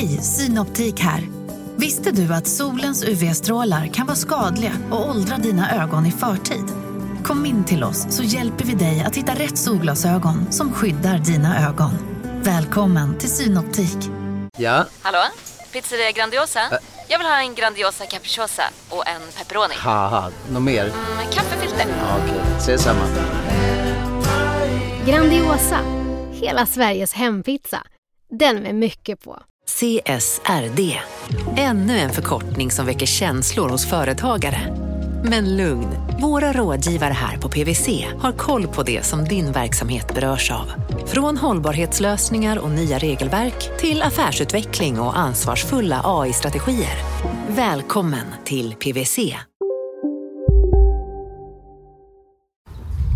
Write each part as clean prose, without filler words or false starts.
Hej, Synoptik här. Visste du att solens UV-strålar kan vara skadliga och åldra dina ögon i förtid? Kom in till oss så hjälper vi dig att hitta rätt solglasögon som skyddar dina ögon. Välkommen till Synoptik. Ja? Hallå? Pizzeria Grandiosa? Jag vill ha en Grandiosa capriciosa och en pepperoni. Haha, något mer? Kaffefilter. Ja, okej, ses samma. Grandiosa, hela Sveriges hempizza. Den med mycket på. CSRD, ännu en förkortning som väcker känslor hos företagare. Men lugn, våra rådgivare här på PwC har koll på det som din verksamhet berörs av. Från hållbarhetslösningar och nya regelverk till affärsutveckling och ansvarsfulla AI-strategier. Välkommen till PwC.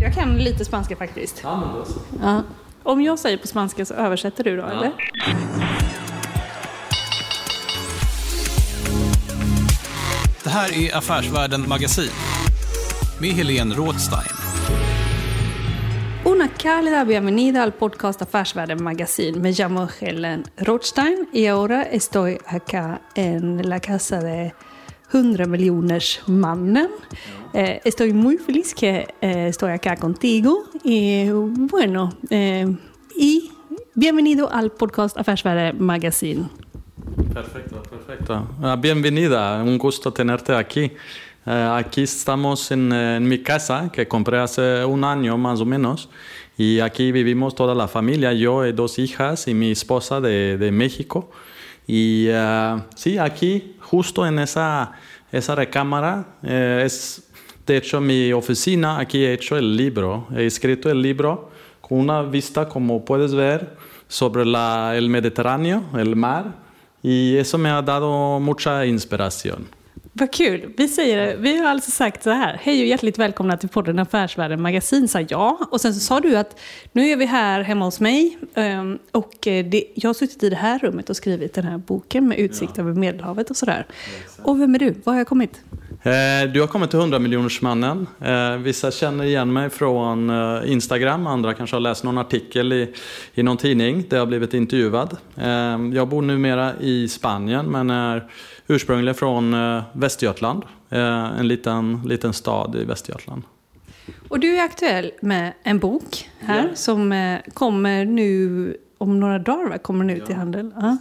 Jag kan lite spanska faktiskt. Ja, men då så. Ja. Om jag säger på spanska så översätter du då, ja. Eller? Det här är Affärsvärlden Magasin med Helene Rothstein. Una cálida bienvenida al podcast Affärsvärlden Magasin. Me llamo Helene Rothstein y ahora estoy acá en la casa de 100-miljoners-mannen. Estoy muy feliz que estoy acá contigo. Bueno, y bienvenido al podcast Affärsvärlden Magasin. Perfecto. Bienvenida, un gusto tenerte aquí. Aquí estamos en mi casa que compré hace un año más o menos y aquí vivimos toda la familia, yo y dos hijas y mi esposa de México. Y sí, aquí justo en esa recámara es de hecho mi oficina, aquí he hecho el libro, he escrito el libro con una vista como puedes ver sobre el Mediterráneo, el mar. Y eso me ha dado mucha inspiración. Vad kul. Vi har alltså sagt så här. Hej och hjärtligt välkomna till podden Affärsvärlden Magasin, sa jag. Och sen så sa du att nu är vi här hemma hos mig. Och jag har suttit i det här rummet och skrivit den här boken med utsikt över Medelhavet och sådär. Och vem är du? Var har jag kommit? Du har kommit till 100-miljonersmannen. Vissa känner igen mig från Instagram. Andra kanske har läst någon artikel i någon tidning där jag har blivit intervjuad. Jag bor numera i Spanien men är ursprungligen från Västergötland, en liten stad i Västergötland. Och du är aktuell med en bok här som kommer nu om några dagar, kommer nu till handel. Ja.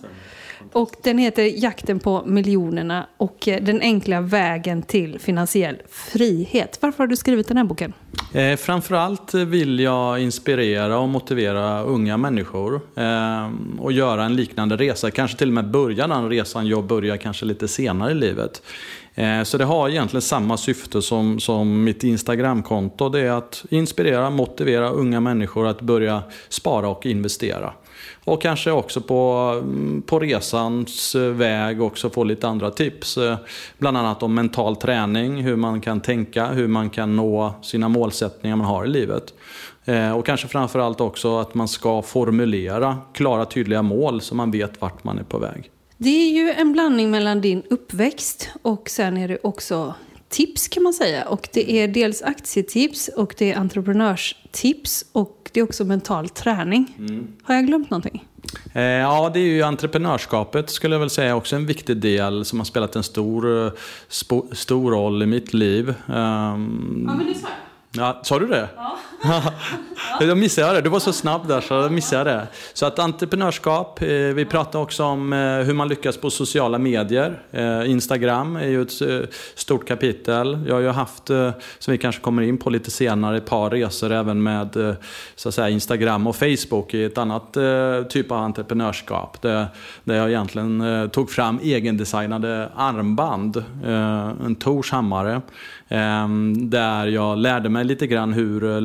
Och den heter Jakten på miljonerna och den enkla vägen till finansiell frihet. Varför har du skrivit den här boken? Framförallt vill jag inspirera och motivera unga människor och göra en liknande resa. Kanske till och med börja den resan jag börjar kanske lite senare i livet. Så det har egentligen samma syfte som mitt Instagramkonto. Det är att inspirera och motivera unga människor att börja spara och investera. Och kanske också på resans väg också få lite andra tips. Bland annat om mental träning, hur man kan tänka, hur man kan nå sina målsättningar man har i livet. Och kanske framförallt också att man ska formulera klara tydliga mål så man vet vart man är på väg. Det är ju en blandning mellan din uppväxt och sen är det också tips kan man säga. Och det är dels aktietips och det är entreprenörstips och det är också mental träning. Mm. Har jag glömt någonting? Ja, det är ju entreprenörskapet skulle jag väl säga också en viktig del som har spelat en stor roll i mitt liv. Ja, men det sa jag. Ja, sa du det? Ja. Jag missade det, du var så snabb där så jag missade det. Så att entreprenörskap, vi pratar också om hur man lyckas på sociala medier. Instagram är ju ett stort kapitel. Jag har ju haft, som vi kanske kommer in på lite senare, ett par resor även med så att säga, Instagram och Facebook i ett annat typ av entreprenörskap. Där jag egentligen tog fram egendesignade armband, en Tors hammare. Där jag lärde mig lite grann hur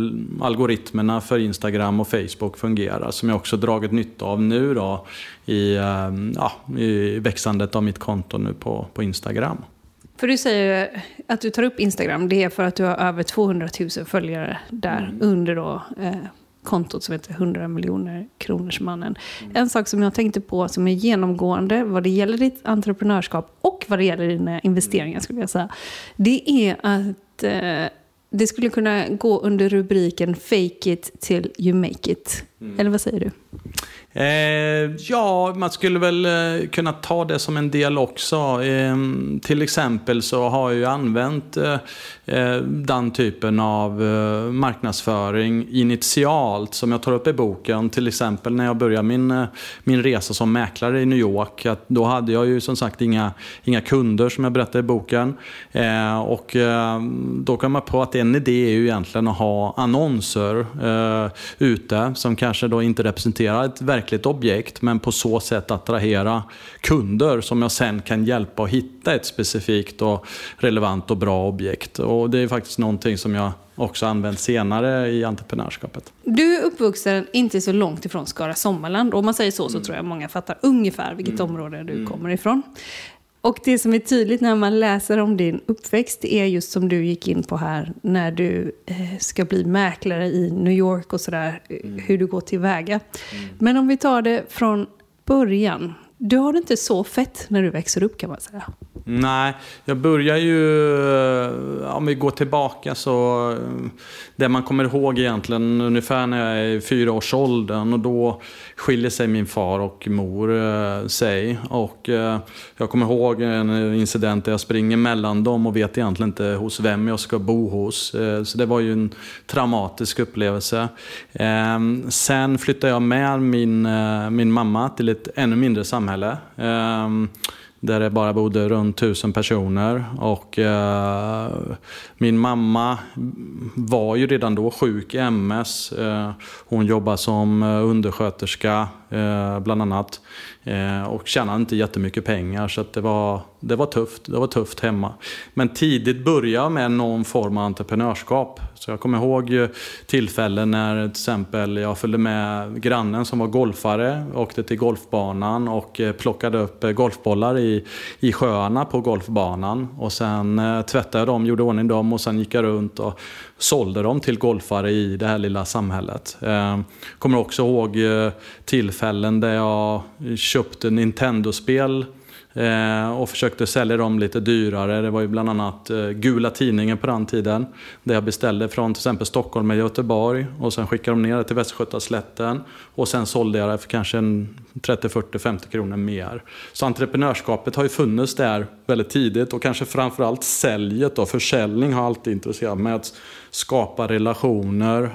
algoritmerna för Instagram och Facebook fungerar som jag också dragit nytta av nu då i växandet av mitt konto nu på Instagram. För du säger att du tar upp Instagram, det är för att du har över 200 000 följare där under då kontot som heter 100 miljoner kronors mannen. En sak som jag tänkte på som är genomgående vad det gäller ditt entreprenörskap och vad det gäller dina investeringar skulle jag säga, det är att det skulle kunna gå under rubriken fake it till you make it. Eller vad säger du? Ja, man skulle väl kunna ta det som en del också. Till exempel så har jag ju använt den typen av marknadsföring initialt som jag tar upp i boken. Till exempel när jag började min resa som mäklare i New York. Att då hade jag ju som sagt inga kunder som jag berättade i boken. Och då kom jag på att en idé är ju egentligen att ha annonser ute som kanske då inte representerar ett verkligt objekt, men på så sätt attrahera kunder som jag sen kan hjälpa att hitta ett specifikt och relevant och bra objekt. Och det är faktiskt någonting som jag också använt senare i entreprenörskapet. Du är uppvuxen inte så långt ifrån Skara Sommarland, och om man säger så tror jag många fattar ungefär vilket område du kommer ifrån. Och det som är tydligt när man läser om din uppväxt är just som du gick in på här när du ska bli mäklare i New York och sådär, hur du går tillväga. Men om vi tar det från början. Du har det inte så fett när du växer upp, kan man säga. Nej, jag börjar ju, om vi går tillbaka så, det man kommer ihåg egentligen ungefär när jag är 4-årsåldern, och då skiljer sig min far och mor sig, och jag kommer ihåg en incident där jag springer mellan dem och vet egentligen inte hos vem jag ska bo hos, så det var ju en traumatisk upplevelse. Sen flyttade jag med min mamma till ett ännu mindre samhälle där det bara bodde runt 1000 personer, och min mamma var ju redan då sjuk i MS. Hon jobbade som undersköterska bland annat och tjänade inte jättemycket pengar, så att det var tufft hemma. Men tidigt började med någon form av entreprenörskap, så jag kommer ihåg tillfällen när till exempel jag följde med grannen som var golfare, åkte till golfbanan och plockade upp golfbollar i sjöarna på golfbanan, och sen tvättade jag dem, gjorde ordning dem, och sen gick jag runt och sålde dem till golfare i det här lilla samhället. Kommer också ihåg tillfällen där jag köpte Nintendo-spel och försökte sälja dem lite dyrare. Det var ju bland annat Gula tidningen på den tiden, där jag beställde från till exempel Stockholm och Göteborg, och sen skickade de ner det till Västergötlandslätten, och sen sålde jag det för kanske 30, 40, 50 kronor mer. Så entreprenörskapet har ju funnits där väldigt tidigt, och kanske framförallt säljet och försäljning har alltid intresserat mig. Att skapa relationer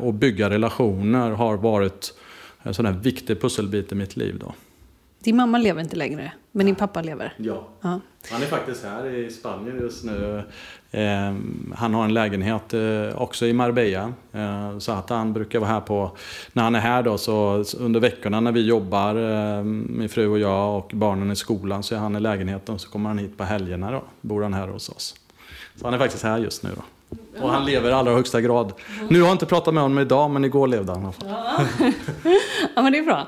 och bygga relationer har varit en sån här viktig pusselbit i mitt liv då. Din mamma lever inte längre, men din pappa lever. Ja. Ja. Han är faktiskt här i Spanien just nu. Han har en lägenhet också i Marbella. Så att han brukar vara här när han är här då, så under veckorna när vi jobbar, min fru och jag och barnen i skolan, så är han i lägenheten, och så kommer han hit på helgerna då. Bor han här hos oss. Så han är faktiskt här just nu då. Och han lever i allra högsta grad. Nu har jag inte pratat med honom idag, men igår levde han i alla fall. Ja, men det är bra.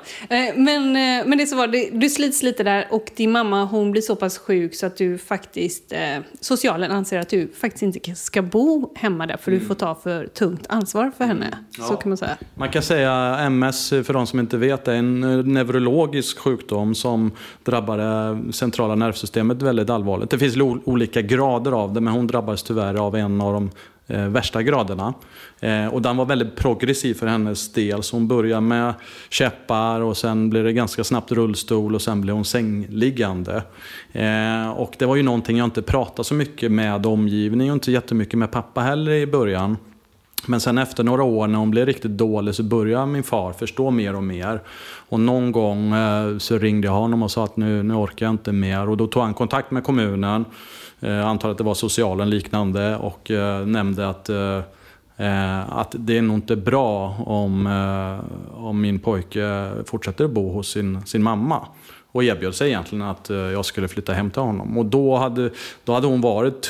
Men det så var det, du slits lite där, och din mamma, hon blir så pass sjuk så att du faktiskt, socialen anser att du faktiskt inte ska bo hemma där, för du får ta för tungt ansvar för henne. Ja. Så kan man säga. Man kan säga MS, för de som inte vet, är en neurologisk sjukdom som drabbar det centrala nervsystemet väldigt allvarligt. Det finns olika grader av det, men hon drabbades tyvärr av en av de värsta graderna, och den var väldigt progressiv för hennes del, så hon började med käppar, och sen blev det ganska snabbt rullstol, och sen blev hon sängliggande, och det var ju någonting jag inte pratade så mycket med omgivning, och inte jättemycket med pappa heller i början. Men sen efter några år när hon blev riktigt dålig, så började min far förstå mer och mer. Och någon gång så ringde jag honom och sa att nu orkar jag inte mer. Och då tog han kontakt med kommunen, antar att det var socialen liknande, och nämnde att det är nog inte bra om min pojke fortsätter att bo hos sin mamma. Och erbjöd sig egentligen att jag skulle flytta hem till honom. Och då hade hon varit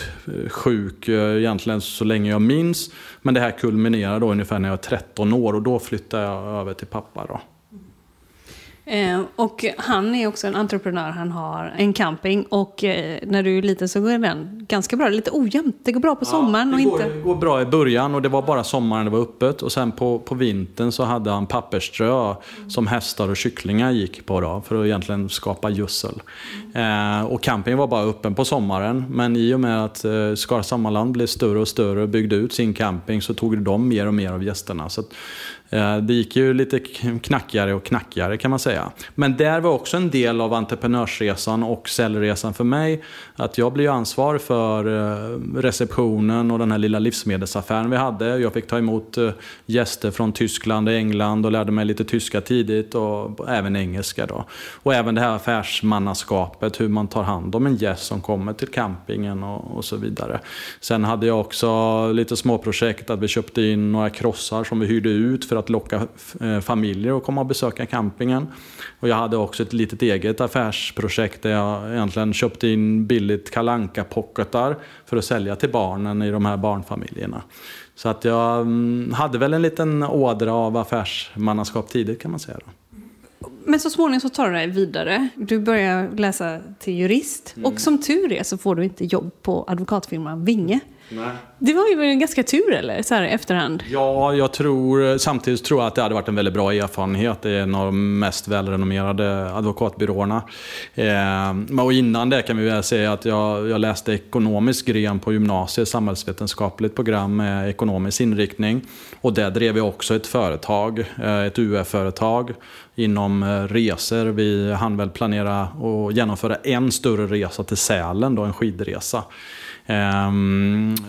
sjuk egentligen så länge jag minns. Men det här kulminerade då ungefär när jag var 13 år. Och då flyttade jag över till pappa då. Och han är också en entreprenör. Han har en camping, och när du är liten så går den ganska bra. Lite ojämnt. Det går bra på sommaren. Det går bra i början, och det var bara sommaren det var öppet. Och sen på vintern så hade han pappersströ som hästar och kycklingar gick på då, för att egentligen skapa gödsel. Och campingen var bara öppen på sommaren. Men i och med att Skara Sommarland blev större och större och byggde ut sin camping, så tog de mer och mer av gästerna. Så att Det gick ju lite knackigare och knackigare kan man säga. Men där var också en del av entreprenörsresan och säljresan för mig. Att jag blev ansvarig för receptionen och den här lilla livsmedelsaffären vi hade. Jag fick ta emot gäster från Tyskland och England och lärde mig lite tyska tidigt och även engelska då. Och även det här affärsmannaskapet, hur man tar hand om en gäst som kommer till campingen och så vidare. Sen hade jag också lite småprojekt att vi köpte in några krossar som vi hyrde ut för att locka familjer och komma och besöka campingen. Och jag hade också ett litet eget affärsprojekt där jag egentligen köpte in billigt kalanka pocketar för att sälja till barnen i de här barnfamiljerna. Så att jag hade väl en liten ådra av affärsmannaskap tidigt kan man säga då. Men så småningom så tar du dig vidare. Du börjar läsa till jurist. Och som tur är så får du inte jobb på advokatfirman Vinge. Nej. Det var ju en ganska tur eller? Så här i efterhand. Ja, jag tror, samtidigt tror jag att det hade varit en väldigt bra erfarenhet. Det är en av de mest välrenommerade advokatbyråerna. Och innan det kan vi väl säga att jag läste ekonomisk gren på gymnasiet. Samhällsvetenskapligt program med ekonomisk inriktning. Och där drev jag också ett företag. Ett UF-företag inom resor. Vi hann väl planera och genomföra en större resa till Sälen, då, en skidresa.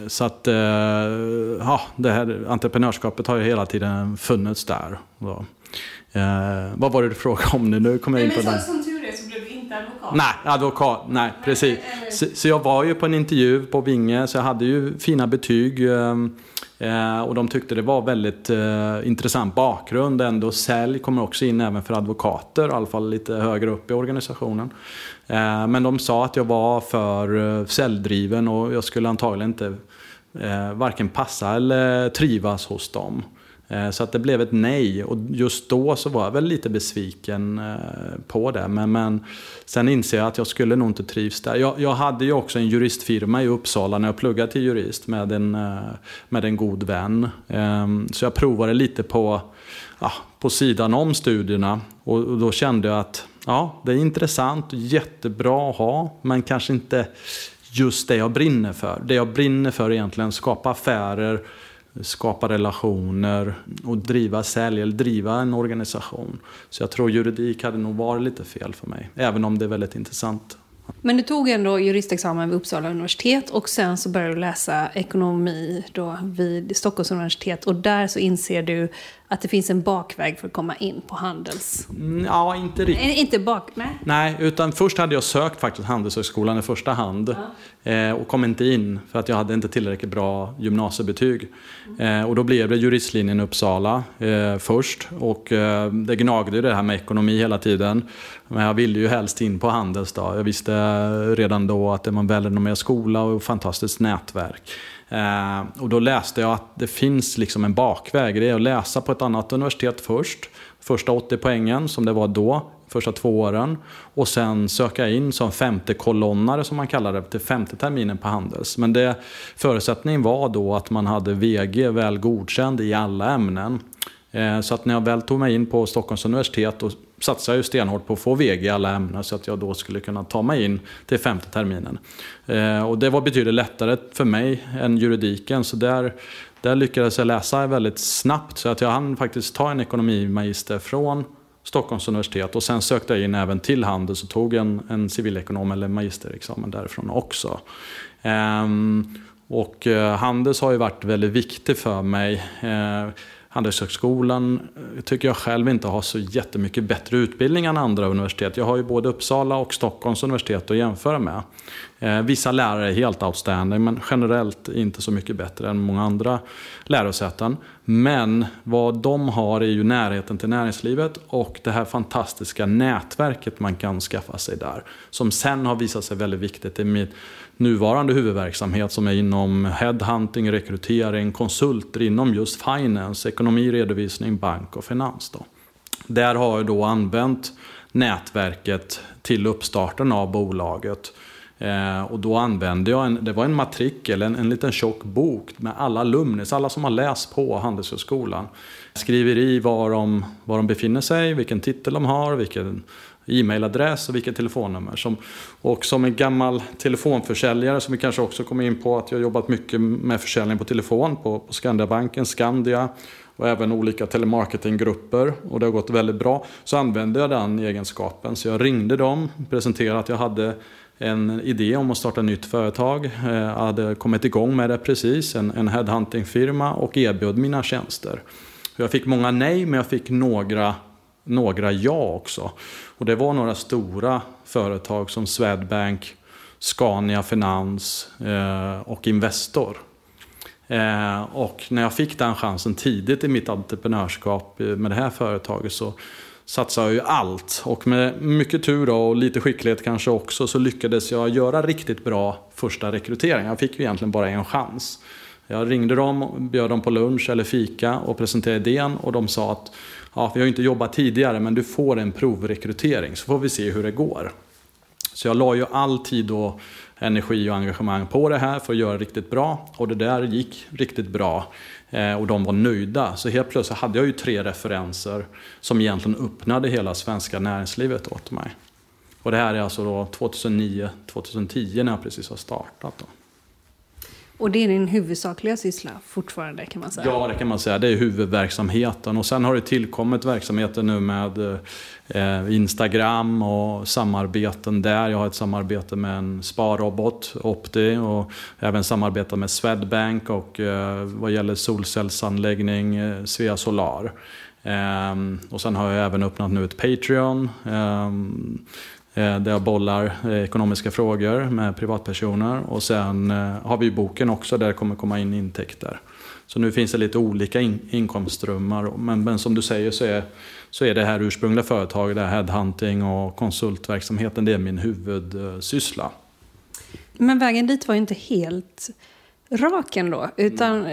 Så att det här entreprenörskapet har ju hela tiden funnits där. Vad var det du frågade om nu? Kommer jag in på den? Som tur är så blev du inte advokat. Nej, advokat. Nej, precis. Så jag var ju på en intervju på Vinge, så jag hade ju fina betyg. Och de tyckte det var väldigt intressant bakgrund ändå. Sälj kommer också in även för advokater, i alla fall lite högre upp i organisationen. Men de sa att jag var för säljdriven och jag skulle antagligen inte varken passa eller trivas hos dem. Så att det blev ett nej, och just då så var jag väl lite besviken på det, men sen inser jag att jag skulle nog inte trivs där. Jag hade ju också en juristfirma i Uppsala när jag pluggade till jurist med en god vän, så jag provade lite på sidan om studierna, och då kände jag att ja, det är intressant och jättebra att ha, men kanske inte just det jag brinner för. Det jag brinner för egentligen, skapa affärer, skapa relationer och driva sälj eller driva en organisation. Så jag tror juridik hade nog varit lite fel för mig, även om det är väldigt intressant. Men du tog ändå juristexamen vid Uppsala universitet och sen så började du läsa ekonomi då vid Stockholms universitet, och där så inser du att det finns en bakväg för att komma in på Handels. Ja, inte riktigt. Inte bak, nej. Nej, utan först hade jag sökt faktiskt Handelshögskolan i första hand, och kom inte in för att jag hade inte tillräckligt bra gymnasiebetyg. Och då blev det juristlinjen i Uppsala först, och det gnagde det här med ekonomi hela tiden. Men jag ville ju helst in på Handels då. Jag visste redan då att det var en välrenommerad skola och fantastiskt nätverk. Och då läste jag att det finns liksom en bakväg. Det är att läsa på ett annat universitet först. Första 80 poängen som det var då. Första 2 åren. Och sen söka in som 5:e kolonnare som man kallar det. Till 5:e terminen på Handels. Men det, förutsättningen var då att man hade VG väl godkänd i alla ämnen. Så att när jag väl tog mig in på Stockholms universitet, och satsade ju stenhårt på att få VG i alla ämnen så att jag då skulle kunna ta mig in till 5:e terminen. Och det var betydligt lättare för mig än juridiken, så där lyckades jag läsa väldigt snabbt, så att jag hann faktiskt ta en ekonomimagister från Stockholms universitet, och sen sökte jag in även till Handels och tog en civilekonom eller magisterexamen därifrån också. Och Handels har ju varit väldigt viktig för mig. Handelshögskolan tycker jag själv inte har så jättemycket bättre utbildning än andra universitet. Jag har ju både Uppsala och Stockholms universitet att jämföra med. Vissa lärare är helt outstanding, men generellt inte så mycket bättre än många andra lärosäten. Men vad de har är ju närheten till näringslivet och det här fantastiska nätverket man kan skaffa sig där. Som sen har visat sig väldigt viktigt i mitt nuvarande huvudverksamhet som är inom headhunting, rekrytering, konsulter inom just finance, ekonomi, redovisning, bank och finans då. Där har jag då använt nätverket till uppstarten av bolaget. Och då använde jag det var en matrikel, en liten tjock bok med alla alumnis, alla som har läst på Handelshögskolan. Skriver i var de befinner sig, vilken titel de har, vilken e-mailadress och vilka telefonnummer. Och som en gammal telefonförsäljare, som vi kanske också kommer in på, att jag har jobbat mycket med försäljning på telefon på Skandiabanken, Skandia och även olika telemarketinggrupper, och det har gått väldigt bra, så använde jag den egenskapen. Så jag ringde dem, presenterade att jag hade en idé om att starta ett nytt företag. Jag hade kommit igång med det precis, en headhuntingfirma, och erbjöd mina tjänster. Jag fick många nej, men jag fick några ja också. Och det var några stora företag som Swedbank, Scania Finans och Investor. Och när jag fick den chansen tidigt i mitt entreprenörskap med det här företaget, så satsade jag ju allt. Och med mycket tur och lite skicklighet kanske också, så lyckades jag göra riktigt bra första rekrytering. Jag fick ju egentligen bara en chans. Jag ringde dem, bjöd dem på lunch eller fika och presenterade idén, och de sa att ja, vi har ju inte jobbat tidigare, men du får en provrekrytering så får vi se hur det går. Så jag la ju all tid och energi och engagemang på det här för att göra riktigt bra, och det där gick riktigt bra och de var nöjda. Så helt plötsligt hade jag ju 3 referenser som egentligen öppnade hela svenska näringslivet åt mig. Och det här är alltså då 2009-2010 när jag precis har startat då. Och det är din huvudsakliga syssla fortfarande, kan man säga? Ja, det kan man säga. Det är huvudverksamheten. Och sen har det tillkommit verksamheter nu med Instagram och samarbeten där. Jag har ett samarbete med en sparrobot, Opti, och även samarbete med Swedbank och vad gäller solcellsanläggning, Svea Solar. Och sen har jag även öppnat nu ett Patreon där jag bollar ekonomiska frågor med privatpersoner. Och sen har vi boken också där det kommer komma in intäkter. Så nu finns det lite olika inkomstströmmar. Men som du säger så är det här ursprungliga företaget, det här headhunting och konsultverksamheten, det är min huvudsyssla. Men vägen dit var ju inte helt rak ändå. Utan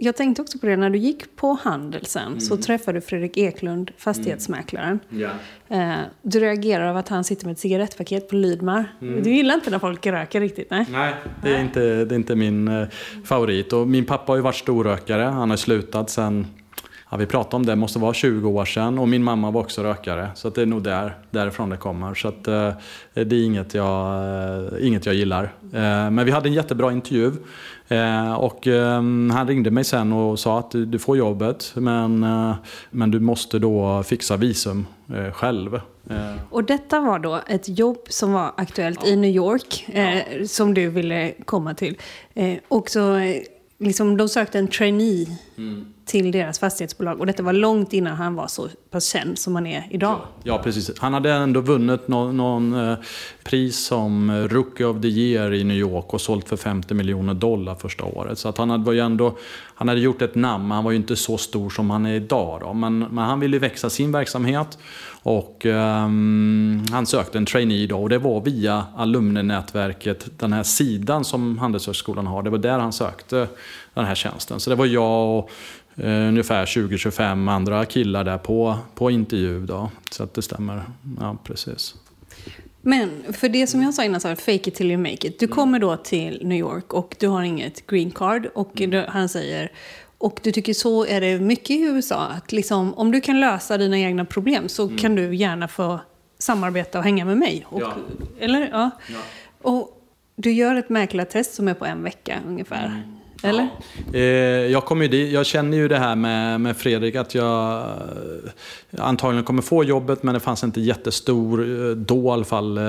jag tänkte också på det, när du gick på Handelsen så träffade du Fredrik Eklund, fastighetsmäklaren. Yeah. Du reagerar av att han sitter med ett cigarettpaket på Lydmar. Du gillar inte när folk röker riktigt, nej? Nej, det är inte min favorit. Och min pappa har ju varit storrökare. Han har slutat sen, ja, vi pratade om det, måste vara 20 år sedan. Och min mamma var också rökare. Så att det är nog därifrån det kommer. Så att, det är inget jag gillar. Men vi hade en jättebra intervju. Och han ringde mig sen och sa att du får jobbet, men du måste då fixa visum själv. Och detta var då ett jobb som var aktuellt i New York, som du ville komma till. Och så liksom, de sökte en trainee till deras fastighetsbolag, och detta var långt innan han var så pass känd som han är idag. Ja, precis. Han hade ändå vunnit någon pris som Rookie of the Year i New York och sålt för $50 miljoner första året. Så att han hade gjort ett namn, han var ju inte så stor som han är idag då. Men han ville växa sin verksamhet, och han sökte en trainee då, och det var via alumnenätverket, den här sidan som Handelshögskolan har. Det var där han sökte den här tjänsten. Så det var jag och ungefär 20-25 andra killar där på intervju då. Så att det stämmer, ja precis. Men för det som jag sa innan, så här, fake it till you make it. Du kommer då till New York och du har inget green card, och han säger, och du tycker så är det mycket i USA, att liksom, om du kan lösa dina egna problem så kan du gärna få samarbeta och hänga med mig. Och, eller? Ja. Ja. Och du gör ett mäklartest som är på en vecka ungefär. Eller? Ja. Jag känner ju det här med Fredrik, att jag antagligen kommer få jobbet, men det fanns inte jättestor då i alla fall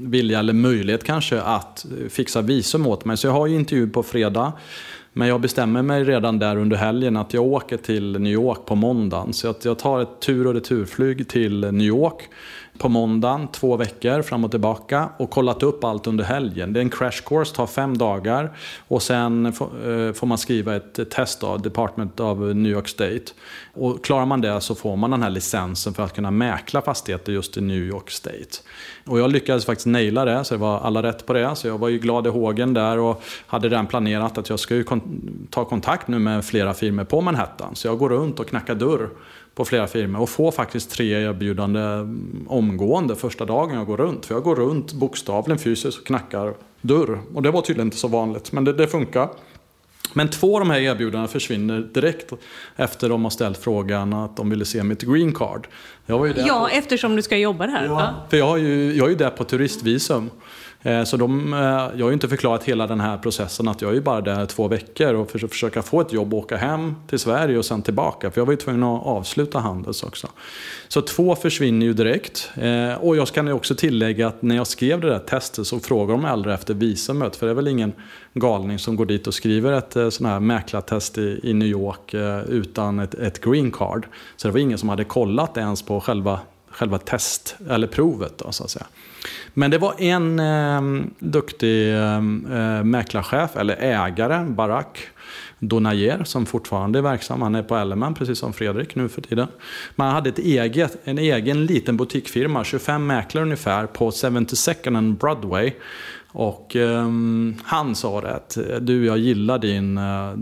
vilja eller möjlighet kanske att fixa visum åt mig. Så jag har ju intervju på fredag, men jag bestämmer mig redan där under helgen att jag åker till New York på måndagen. Så att jag tar ett tur- och returflyg till New York på måndagen, 2 veckor fram och tillbaka, och kollat upp allt under helgen. Det är en crash course, tar 5 dagar, och sen får man skriva ett test av Department of New York State. Och klarar man det så får man den här licensen för att kunna mäkla fastigheter just i New York State. Och jag lyckades faktiskt naila det, så det var alla rätt på det. Så jag var ju glad i hågen där, och hade redan planerat att jag ska ju ta kontakt nu med flera firmer på Manhattan. Så jag går runt och knackar dörr på flera firmer och får faktiskt 3 erbjudande omgående första dagen jag går runt. För jag går runt bokstavligen fysiskt och knackar dörr. Och det var tydligen inte så vanligt, men det funkar. Men två av de här erbjudandena försvinner direkt efter de har ställt frågan att de ville se mitt green card. Jag var ju där eftersom du ska jobba här. Ja, för jag är ju där på turistvisum. Så jag har ju inte förklarat hela den här processen, att jag är ju bara där 2 veckor och försöka få ett jobb och åka hem till Sverige och sen tillbaka. För jag var ju tvungen att avsluta Handels också. Så 2 försvinner ju direkt. Och jag kan ju också tillägga att när jag skrev det där testet så frågade de äldre efter visumet. För det är väl ingen galning som går dit och skriver ett sån här mäklartest i New York utan ett green card. Så det var ingen som hade kollat ens på själva test eller provet då, så att säga. Men det var en duktig mäklarchef eller ägare, Barack Donajer, som fortfarande är verksam. Han är på Elleman, precis som Fredrik nu för tiden. Man hade en egen liten butikfirma, 25 mäklare ungefär, på 72nd and Broadway. Och han sa det att jag gillar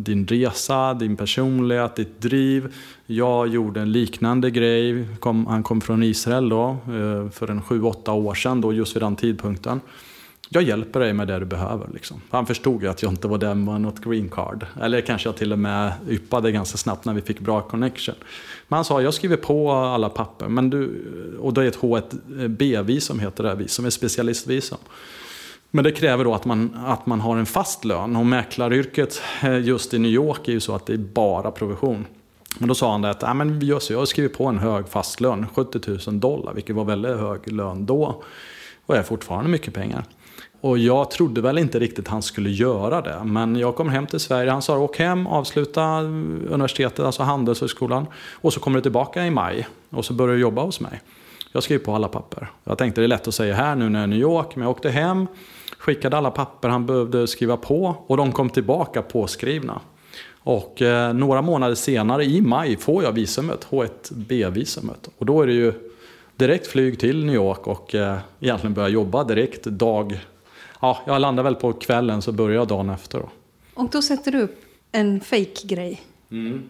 din resa, din personlighet, ditt driv. Jag gjorde en liknande grej. Han kom från Israel då, för en 7-8 år sedan då, just vid den tidpunkten. Jag hjälper dig med det du behöver. Liksom. Han förstod ju att jag inte var där med något green card. Eller kanske jag till och med yppade ganska snabbt när vi fick bra connection. Men han sa, jag skriver på alla papper. Men och då är ett H1B-visum heter det här visum, är specialistvisum. Men det kräver då att man har en fast lön. Och mäklaryrket just i New York är ju så att det är bara provision. Men då sa han att jag skriver på en hög fast lön, $70,000, vilket var väldigt hög lön då. Och är fortfarande mycket pengar. Och jag trodde väl inte riktigt han skulle göra det. Men jag kom hem till Sverige. Han sa, åk hem, avsluta universitetet, alltså Handelshögskolan. Och så kommer du tillbaka i maj. Och så börjar du jobba hos mig. Jag skrev på alla papper. Jag tänkte det är lätt att säga här nu när jag är i New York. Men jag åkte hem, skickade alla papper han behövde skriva på. Och de kom tillbaka påskrivna. Och några månader senare i maj får jag visumet, H1B-visumet. Och då är det ju direkt flyg till New York och egentligen börja jobba direkt dag. Ja, jag landar väl på kvällen så börjar jag dagen efter då. Och då sätter du upp en fake-grej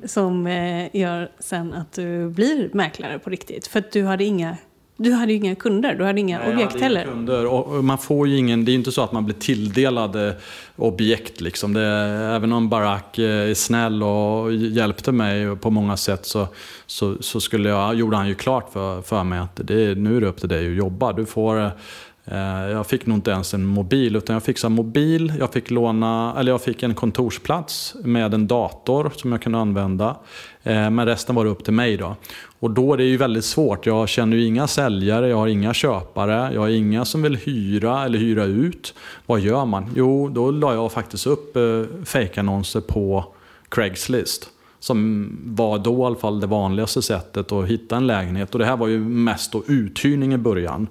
som gör sen att du blir mäklare på riktigt. För att du hade ju inga kunder, du hade inga objekt heller. Kunder och man får ju ingen, det är ju inte så att man blir tilldelad objekt liksom. Även om Barack är snäll och hjälpte mig på många sätt så gjorde han ju klart för mig att nu är det upp till dig att jobba. Jag fick nog inte ens en mobil utan jag fick en mobil, jag fick en kontorsplats med en dator som jag kunde använda. Men resten var upp till mig då. Och då är det ju väldigt svårt. Jag känner ju inga säljare, jag har inga köpare, jag har inga som vill hyra eller hyra ut. Vad gör man? Jo, då la jag faktiskt upp fejkannonser på Craigslist. Som var då i alla fall det vanligaste sättet att hitta en lägenhet. Och det här var ju mest då uthyrning i början.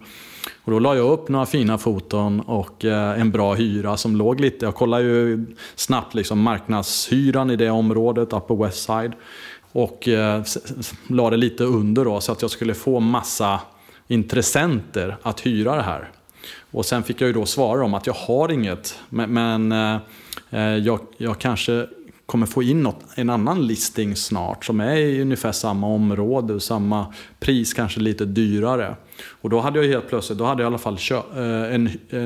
Och då la jag upp några fina foton och en bra hyra som låg lite. Jag kollade ju snabbt liksom marknadshyran i det området, Upper West Side. Och la det lite under då, så att jag skulle få massa intressenter att hyra det här. Och sen fick jag ju då svara om att jag har inget. Men jag kanske kommer få in en annan listing snart som är i ungefär samma område, samma pris, kanske lite dyrare. Och då hade jag helt plötsligt, i alla fall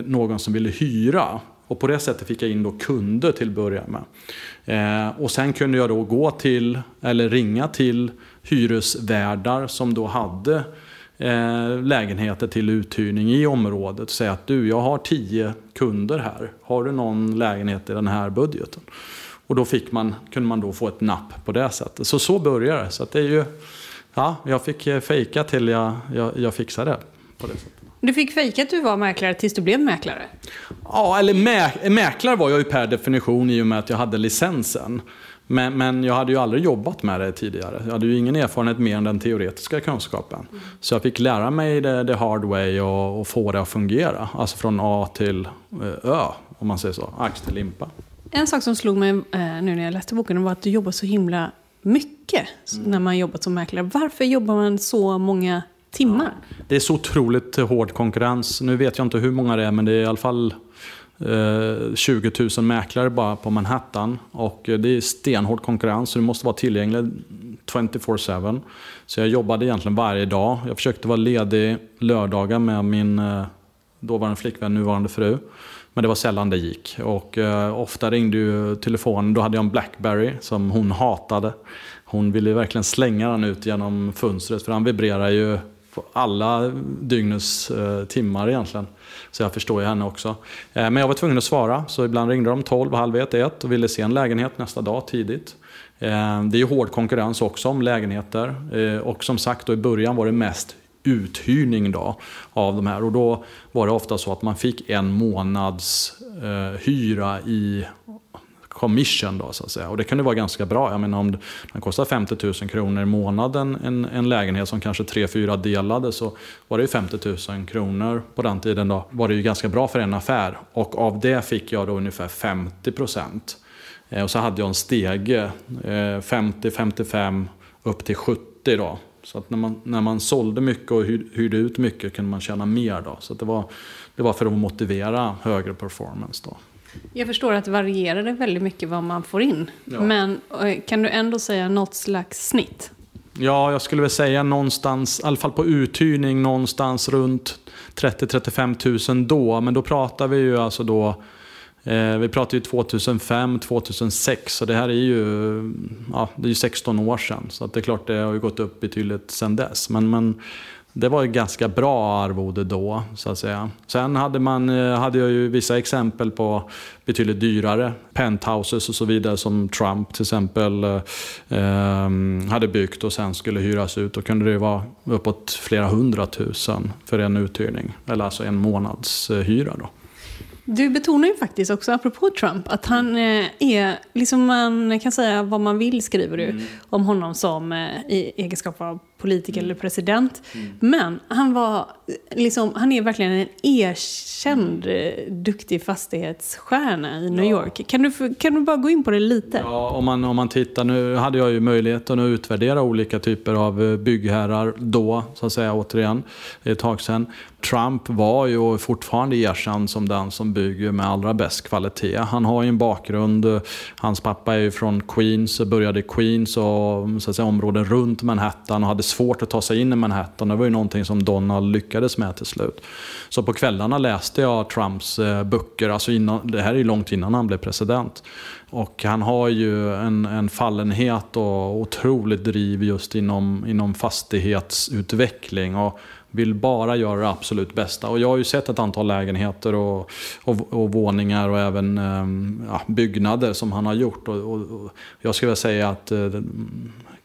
någon som ville hyra. Och på det sättet fick jag in då kunder till att börja med. Och sen kunde jag då gå till, eller ringa till hyresvärdar som då hade lägenheter till uthyrning i området. Och säga att jag har 10 kunder här. Har du någon lägenhet i den här budgeten? Och då kunde man då få ett napp på det sättet. Så började det. Så att det är ju, jag fick fejka till jag fixade det på det sättet. Du fick fejka att du var mäklare tills du blev mäklare? Ja, eller mäklare var jag ju per definition i och med att jag hade licensen. Men jag hade ju aldrig jobbat med det tidigare. Jag hade ju ingen erfarenhet mer än den teoretiska kunskapen. Så jag fick lära mig the hard way och få det att fungera. Alltså från A till Ö, om man säger så. Ax till limpa. En sak som slog mig nu när jag läste boken var att du jobbar så himla mycket när man jobbat som mäklare. Varför jobbar man så många timmar? Ja, det är så otroligt hård konkurrens. Nu vet jag inte hur många det är, men det är i alla fall 20 000 mäklare bara på Manhattan. Och det är stenhård konkurrens, så du måste vara tillgänglig 24/7. Så jag jobbade egentligen varje dag. Jag försökte vara ledig lördagar med min dåvarande flickvän, nuvarande fru. Men det var sällan det gick. Och ofta ringde ju telefonen. Då hade jag en Blackberry som hon hatade. Hon ville verkligen slänga den ut genom fönstret. För han vibrerar ju på alla dygnets timmar egentligen. Så jag förstår ju henne också. Men jag var tvungen att svara. Så ibland ringde de 12, halv ett och ville se en lägenhet nästa dag tidigt. Det är ju hård konkurrens också om lägenheter. Och som sagt då i början var det mest uthyrning då av de här, och då var det ofta så att man fick en månads hyra i commission då, så att säga. Och det kunde vara ganska bra. Jag menar, om den kostar 50 000 kronor i månaden en lägenhet som kanske 3-4 delade, så var det ju 50 000 kronor på den tiden då, var det ju ganska bra för en affär, och av det fick jag då ungefär 50%. Och så hade jag en stege 50, 55 upp till 70 då. Så att när man sålde mycket och hyrde ut mycket kunde man tjäna mer då. Så att det var för att motivera högre performance då. Jag förstår att det varierade väldigt mycket vad man får in. Ja. Men kan du ändå säga något slags snitt? Ja, jag skulle väl säga någonstans, i alla fall på uthyrning, någonstans runt 30-35 000 då. Men då pratar vi ju alltså då, vi pratar ju 2005, 2006, så det här är ju, ja, det är ju 16 år sedan. Så att det är klart, det har ju gått upp betydligt sedan dess. Men det var ju ganska bra arvode då, så att säga. Sen hade jag ju vissa exempel på betydligt dyrare penthouses och så vidare, som Trump till exempel hade byggt och sen skulle hyras ut. Då kunde det vara uppåt flera 100 000 för en uthyrning, eller alltså en månadshyra då. Du betonar ju faktiskt också, apropå Trump, att han är, liksom, man kan säga vad man vill, skriver du om honom som i egenskap av politiker eller president. Men han var, liksom, han är verkligen en erkänd duktig fastighetsstjärna i New York. Kan du bara gå in på det lite? Ja, om man tittar, nu hade jag ju möjligheten att utvärdera olika typer av byggherrar då, så att säga, återigen ett tag sedan. Trump var ju fortfarande erkänd som den som bygger med allra bäst kvalitet. Han har ju en bakgrund, hans pappa är ju från Queens, började i Queens och, så att säga, områden runt Manhattan, och hade svårt att ta sig in i Manhattan. Det var ju någonting som Donald lyckades med till slut. Så på kvällarna läste jag Trumps böcker, alltså innan, det här är ju långt innan han blev president. Och han har ju en fallenhet och otroligt driv just inom fastighetsutveckling, och vill bara göra det absolut bästa. Och jag har ju sett ett antal lägenheter och våningar och även byggnader som han har gjort. Och jag skulle vilja säga att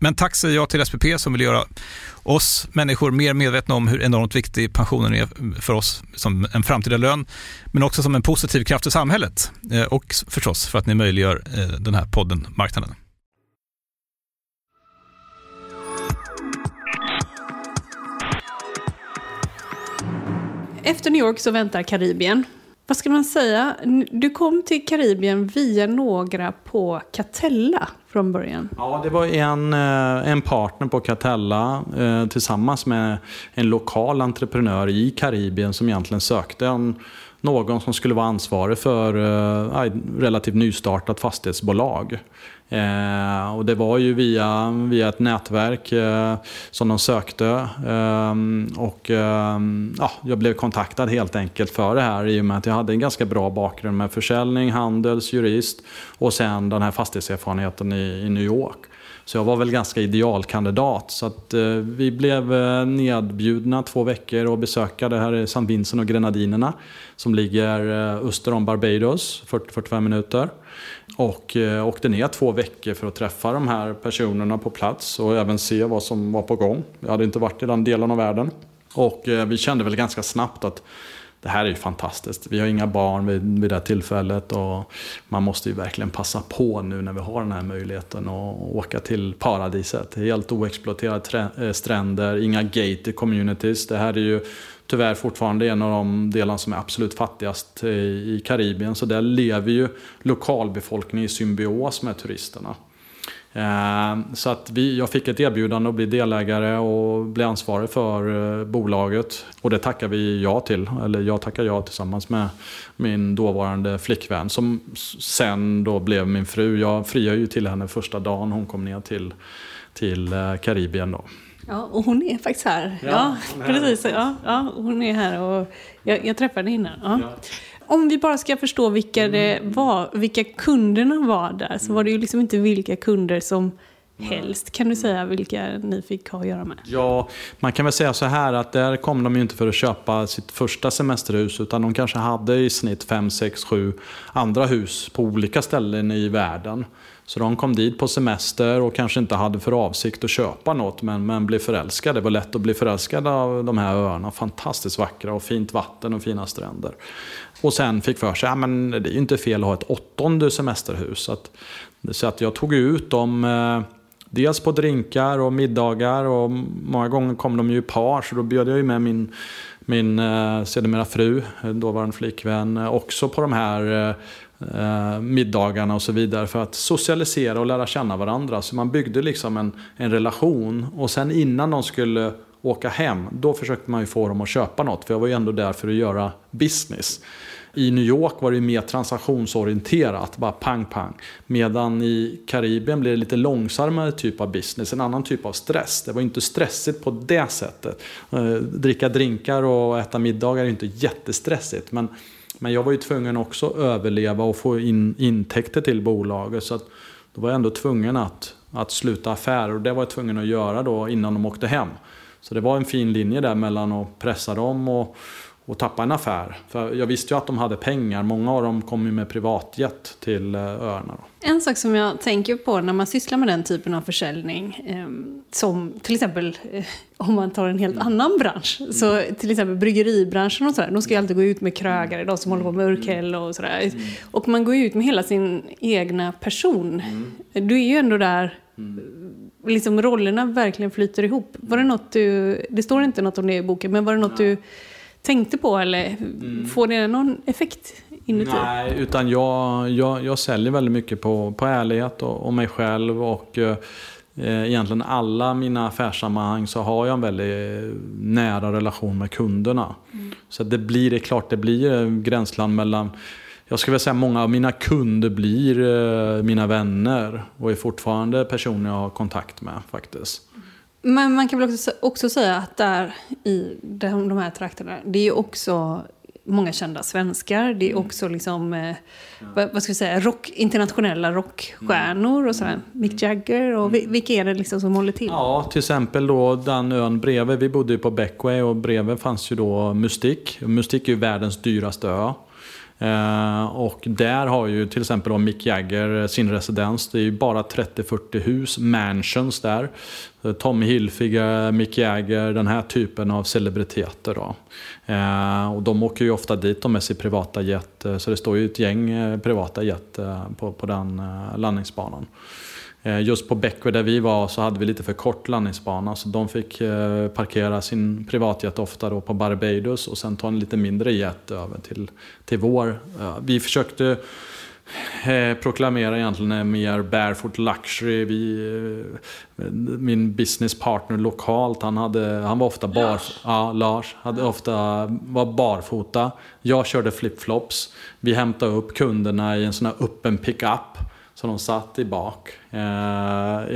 Men tack säger jag till SPP som vill göra oss människor mer medvetna om hur enormt viktig pensionen är för oss som en framtida lön, men också som en positiv kraft i samhället, och förstås för att ni möjliggör den här podden Marknaden. Efter New York så väntar Karibien. Vad ska man säga? Du kom till Karibien via några på Catella från början. Ja, det var en partner på Catella tillsammans med en lokal entreprenör i Karibien som egentligen sökte någon som skulle vara ansvarig för relativt nystartat fastighetsbolag. Och det var ju via ett nätverk som de sökte, jag blev kontaktad helt enkelt för det här, i och med att jag hade en ganska bra bakgrund med försäljning, handels, jurist och sen den här fastighetserfarenheten i New York. Så jag var väl ganska idealkandidat, så att vi blev nedbjudna 2 veckor och besöka det här i San Vincent och Grenadinerna som ligger öster om Barbados, 40-45 minuter. Och åkte ner 2 veckor för att träffa de här personerna på plats och även se vad som var på gång. Jag hade inte varit i den delen av världen och vi kände väl ganska snabbt att det här är ju fantastiskt. Vi har inga barn vid det här tillfället och man måste ju verkligen passa på nu när vi har den här möjligheten att åka till paradiset. Helt oexploaterade stränder, inga gated communities. Det här är ju tyvärr fortfarande en av de delarna som är absolut fattigast i Karibien. Så där lever ju lokalbefolkningen i symbios med turisterna. Så att jag fick ett erbjudande att bli delägare och bli ansvarig för bolaget. Och det tackar vi ja till. Eller jag tackar ja tillsammans med min dåvarande flickvän som sen då blev min fru. Jag friade ju till henne första dagen hon kom ner till Karibien då. Ja, och hon är faktiskt här. Ja, precis. Ja, hon är här och jag träffade henne innan. Ja. Om vi bara ska förstå vilka det var, vilka kunderna var där, så var det ju liksom inte vilka kunder som helst. Kan du säga vilka ni fick ha att göra med? Ja, man kan väl säga så här att där kom de ju inte för att köpa sitt första semesterhus, utan de kanske hade i snitt 5, 6, 7 andra hus på olika ställen i världen. Så de kom dit på semester och kanske inte hade för avsikt att köpa något, men blev förälskade. Det var lätt att bli förälskade av de här öarna. Fantastiskt vackra och fint vatten och fina stränder. Och sen fick för sig, men det är ju inte fel att ha ett 8:e semesterhus. Så att jag tog ut dem dels på drinkar och middagar, och många gånger kom de ju i par, så då bjöd jag ju med min sedermera fru, dåvarande flickvän, också på de här middagarna och så vidare för att socialisera och lära känna varandra. Så man byggde liksom en relation, och sen innan de skulle åka hem, då försökte man ju få dem att köpa något, för jag var ju ändå där för att göra business. I New York var det ju mer transaktionsorienterat, bara pang, medan i Karibien blev det lite långsammare typ av business, en annan typ av stress. Det var inte stressigt på det sättet. Dricka drinkar och äta middagar är inte jättestressigt, men jag var ju tvungen också att överleva och få in intäkter till bolaget, så att då var jag ändå tvungen att sluta affärer, och det var jag tvungen att göra då innan de åkte hem. Så det var en fin linje där mellan att pressa dem och tappa en affär. För jag visste ju att de hade pengar. Många av dem kom ju med privatjet till öarna. En sak som jag tänker på när man sysslar med den typen av försäljning, som till exempel om man tar en helt annan bransch, så till exempel bryggeribranschen och sådär, de ska ju alltid gå ut med krögare, de som håller på med urkel och sådär. Och man går ju ut med hela sin egna person. Du är ju ändå där, liksom rollerna verkligen flyter ihop. Var det något det står inte något om det i boken, men var det något du tänkte på, eller får det någon effekt inuti? Nej, utan jag säljer väldigt mycket på ärlighet och mig själv, och egentligen alla mina affärssammanhang så har jag en väldigt nära relation med kunderna. Så det blir gränsland mellan, jag skulle vilja säga, många av mina kunder blir mina vänner och är fortfarande personer jag har kontakt med faktiskt. Men man kan väl också säga att där i de här trakterna, det är ju också många kända svenskar. Det är också liksom, vad ska vi säga, internationella rockstjärnor och sådär. Mick Jagger, och vilka är det liksom som håller till? Ja, till exempel då den ön bredvid. Vi bodde ju på Beckway, och bredvid fanns ju då Mustique. Mustique är ju världens dyraste ö. Och där har ju till exempel då Mick Jagger sin residens. Det är ju bara 30-40 hus, mansions där. Tommy Hilfiger, Mick Jagger, den här typen av celebriteter då. Och de åker ju ofta dit, de med sig privata jet. Så det står ju ett gäng privata jet på den landningsbanan. Just på Bäckö där vi var så hade vi lite för kort landningsbana, så de fick parkera sin privatjet ofta då på Barbados och sen ta en lite mindre jet över till vår. Vi försökte proklamera egentligen mer barefoot luxury. Min businesspartner lokalt, han var ofta barfota. Jag körde flipflops. Vi hämtade upp kunderna i en sån här öppen pickup. Så de satt i bak i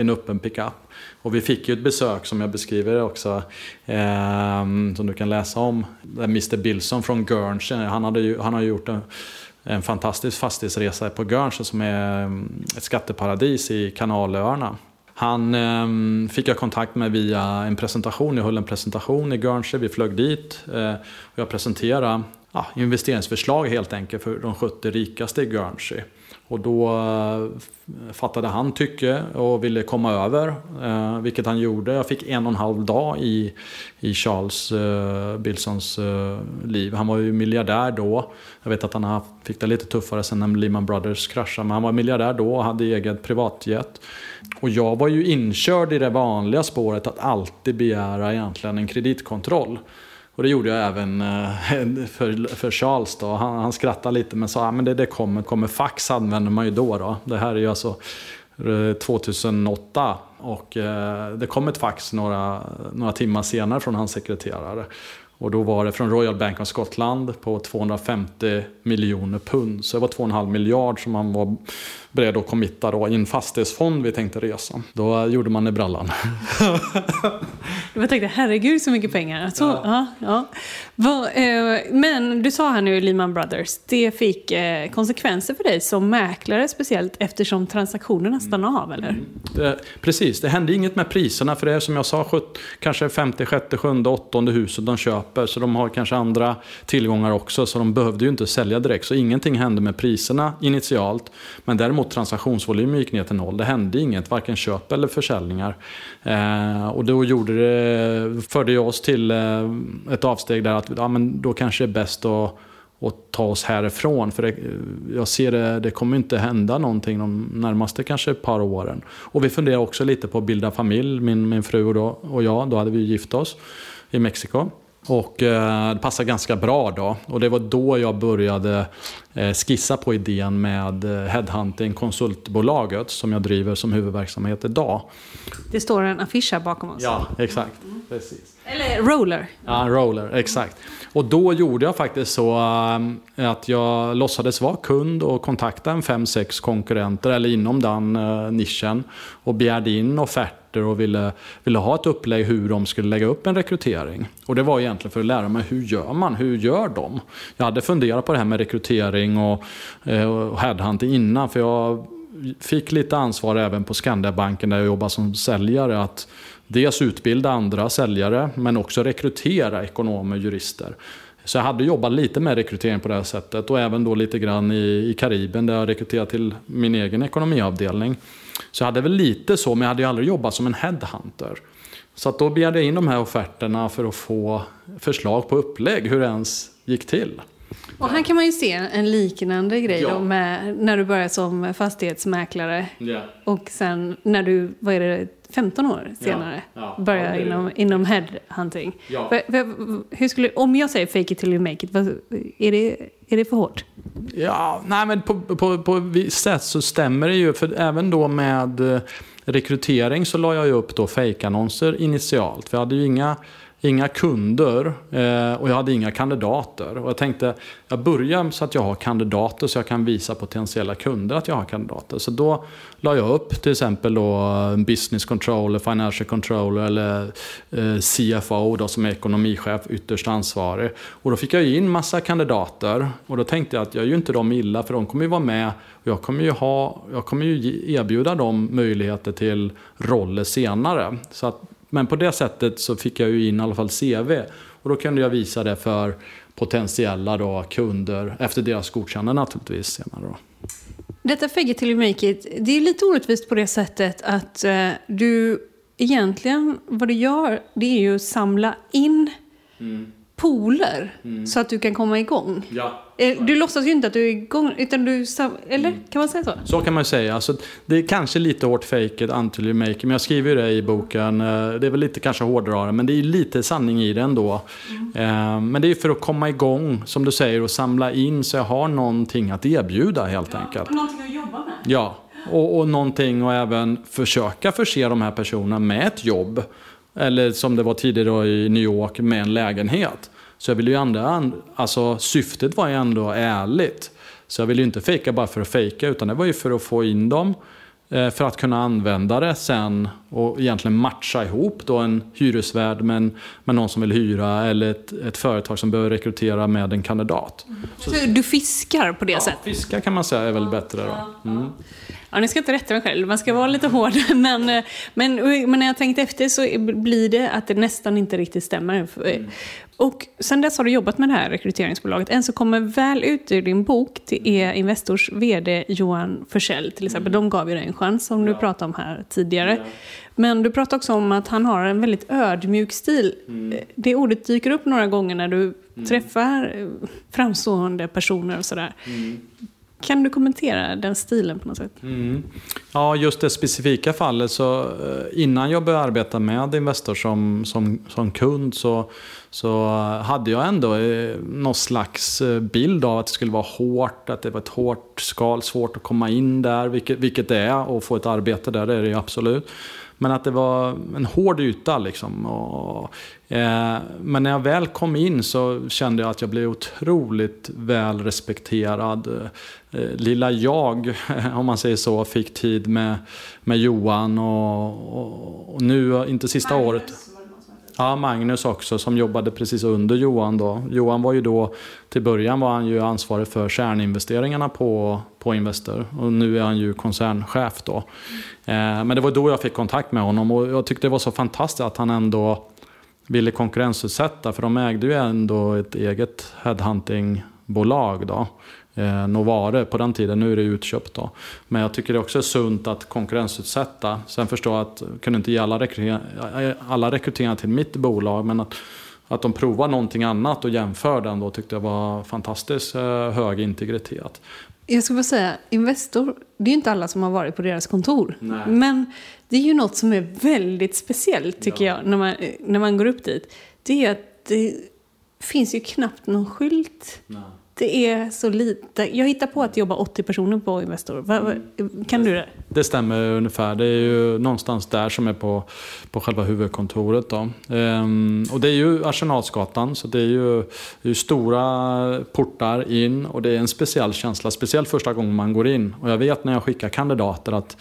en öppen pickup. Och vi fick ju ett besök som jag beskriver också. Som du kan läsa om. Där Mr. Bilson från Guernsey. Han har gjort en fantastisk fastighetsresa på Guernsey. Som är ett skatteparadis i Kanalöarna. Han fick jag kontakt med via en presentation. Jag höll en presentation i Guernsey. Vi flög dit. Och jag presenterade investeringsförslag helt enkelt. För de 70 rikaste i Guernsey. Och då fattade han tycke och ville komma över, vilket han gjorde. Jag fick 1,5 dag i Charles Bilsons liv. Han var ju miljardär då. Jag vet att han fick det lite tuffare sen när Lehman Brothers kraschade. Men han var miljardär då och hade eget privatjet. Och jag var ju inkörd i det vanliga spåret att alltid begära egentligen en kreditkontroll. Och det gjorde jag även för Charles då. Han skrattade lite men sa att det kommer. Fax använder man ju då. Det här är ju alltså 2008. Och det kom ett fax några timmar senare från hans sekreterare. Och då var det från Royal Bank of Scotland på 250 miljoner pund. Så det var 2,5 miljard som man var beredd att committa då i en fastighetsfond vi tänkte resa. Då gjorde man det brallan. Jag tänkte, herregud så mycket pengar. Så, men du sa här nu Lehman Brothers. Det fick konsekvenser för dig som mäklare speciellt eftersom transaktionerna stannade av, eller? Precis, det hände inget med priserna för det som jag sa. Kanske 50, 60, 7, 8 huset de köper. Så de har kanske andra tillgångar också. Så de behövde ju inte sälja direkt. Så ingenting hände med priserna initialt. Men däremot transaktionsvolymen gick ner till 0. Det hände inget, varken köp eller försäljningar. Och då förde oss till ett avsteg där att då kanske det är bäst att ta oss härifrån. För jag ser det kommer inte hända någonting de närmaste kanske ett par åren. Och vi funderar också lite på att bilda familj, min fru och jag. Då hade vi gift oss i Mexiko. Och det passade ganska bra då. Och det var då jag började skissa på idén med headhunting, konsultbolaget som jag driver som huvudverksamhet idag. Det står en affisch här bakom oss. Ja, exakt. Precis. Eller roller. Ja, roller, exakt. Och då gjorde jag faktiskt så att jag låtsades vara kund och kontaktade 5-6 konkurrenter eller inom den nischen och begärde in offerter och ville ha ett upplägg hur de skulle lägga upp en rekrytering. Och det var egentligen för att lära mig hur gör de? Jag hade funderat på det här med rekrytering och headhunting innan, för jag fick lite ansvar även på Skandiabanken där jag jobbar som säljare att dels utbilda andra säljare men också rekrytera ekonomer och jurister. Så jag hade jobbat lite med rekrytering på det här sättet och även då lite grann i Karibien där jag rekryterade till min egen ekonomiavdelning. Så jag hade väl lite så, men jag hade ju aldrig jobbat som en headhunter. Så att då begärde jag in de här offerterna för att få förslag på upplägg hur det ens gick till. Och här kan man ju se en liknande grej då med när du började som fastighetsmäklare och sen när du, 15 år senare började inom headhunting. Ja. Hur skulle, om jag säger fake it till you make it, är det för hårt? Ja, nej men på visst sätt så stämmer det ju, för även då med rekrytering så la jag ju upp då fake-annonser initialt, för jag hade ju inga kunder och jag hade inga kandidater. Och jag tänkte, jag börjar så att jag har kandidater så jag kan visa potentiella kunder att jag har kandidater. Så då la jag upp till exempel då en business controller, financial controller eller CFO då, som är ekonomichef, ytterst ansvarig. Och då fick jag in massa kandidater och då tänkte jag att jag är ju inte dem illa, för de kommer ju vara med och jag kommer ju erbjuda dem möjligheter till roller senare. Så att Men på det sättet så fick jag ju in i alla fall CV. Och då kunde jag visa det för potentiella då, kunder efter deras godkännande naturligtvis senare då. Detta fake it till you make it, det är lite orättvist på det sättet att du egentligen, vad du gör, det är ju samla in pooler så att du kan komma igång. Ja. Du låtsas ju inte att du är igång, utan du, eller kan man säga så? Så kan man säga. Alltså, det är kanske lite hårt fake it until you make it, men jag skriver ju det i boken. Det är väl lite kanske hårdrare, men det är lite sanning i det ändå. Men det är för att komma igång, som du säger, och samla in så jag har någonting att erbjuda helt enkelt. Någonting att jobba med. Ja, och någonting och även försöka förse de här personerna med ett jobb. Eller som det var tidigare i New York med en lägenhet. Så jag ville ju alltså syftet var ju ändå ärligt. Så jag ville ju inte fejka bara för att fejka, utan det var ju för att få in dem. För att kunna använda det sen och egentligen matcha ihop då en hyresvärd med någon som vill hyra, eller ett företag som behöver rekrytera med en kandidat. Så du fiskar på det sättet? Ja, fiska kan man säga är väl bättre då. Ja, ni ska inte rätta mig själv. Man ska vara lite hård. Men när jag tänkte efter så blir det att det nästan inte riktigt stämmer. Och sen dess har du jobbat med det här rekryteringsbolaget. En som kommer väl ut ur din bok, det är Investors vd Johan Försäll till exempel. De gav ju dig en chans som du pratade om här tidigare. Ja. Men du pratade också om att han har en väldigt ödmjuk stil. Det ordet dyker upp några gånger när du träffar framstående personer och sådär. Kan du kommentera den stilen på något sätt? Ja, just det specifika fallet, så innan jag började arbeta med Investor som kund så hade jag ändå någon slags bild av att det skulle vara hårt, att det var ett hårt skal, svårt att komma in där, vilket det är, och få ett arbete där, det är det ju absolut. Men att det var en hård yta liksom. Men när jag väl kom in så kände jag att jag blev otroligt väl respekterad. Lilla jag, om man säger så, fick tid med Johan och nu, inte sista året. Ja, Magnus också, som jobbade precis under Johan då. Johan var ju då, till början var han ju ansvarig för kärninvesteringarna på Investor. Och nu är han ju koncernchef då. Men det var då jag fick kontakt med honom. Och jag tyckte det var så fantastiskt att han ändå ville konkurrensutsätta. För de ägde ju ändå ett eget headhuntingbolag då. Novare på den tiden, nu är det utköpt då. Men jag tycker det också är sunt att konkurrensutsätta. Sen förstår jag att jag kunde inte ge alla rekryteringar till mitt bolag, men att de provar någonting annat och jämför den då, tyckte jag var fantastiskt hög integritet. Jag skulle bara säga, Investor, det är ju inte alla som har varit på deras kontor. Nej. Men det är ju något som är väldigt speciellt tycker jag när man går upp dit. Det är att det finns ju knappt någon skylt. Nej. Det är så lite. Jag hittar på att jobba 80 personer på Investor. Kan du det? Det stämmer ungefär. Det är ju någonstans där som är på själva huvudkontoret då. Och det är ju Arsenalsgatan, så det är ju stora portar in, och det är en speciell känsla, speciellt första gången man går in. Och jag vet när jag skickar kandidater att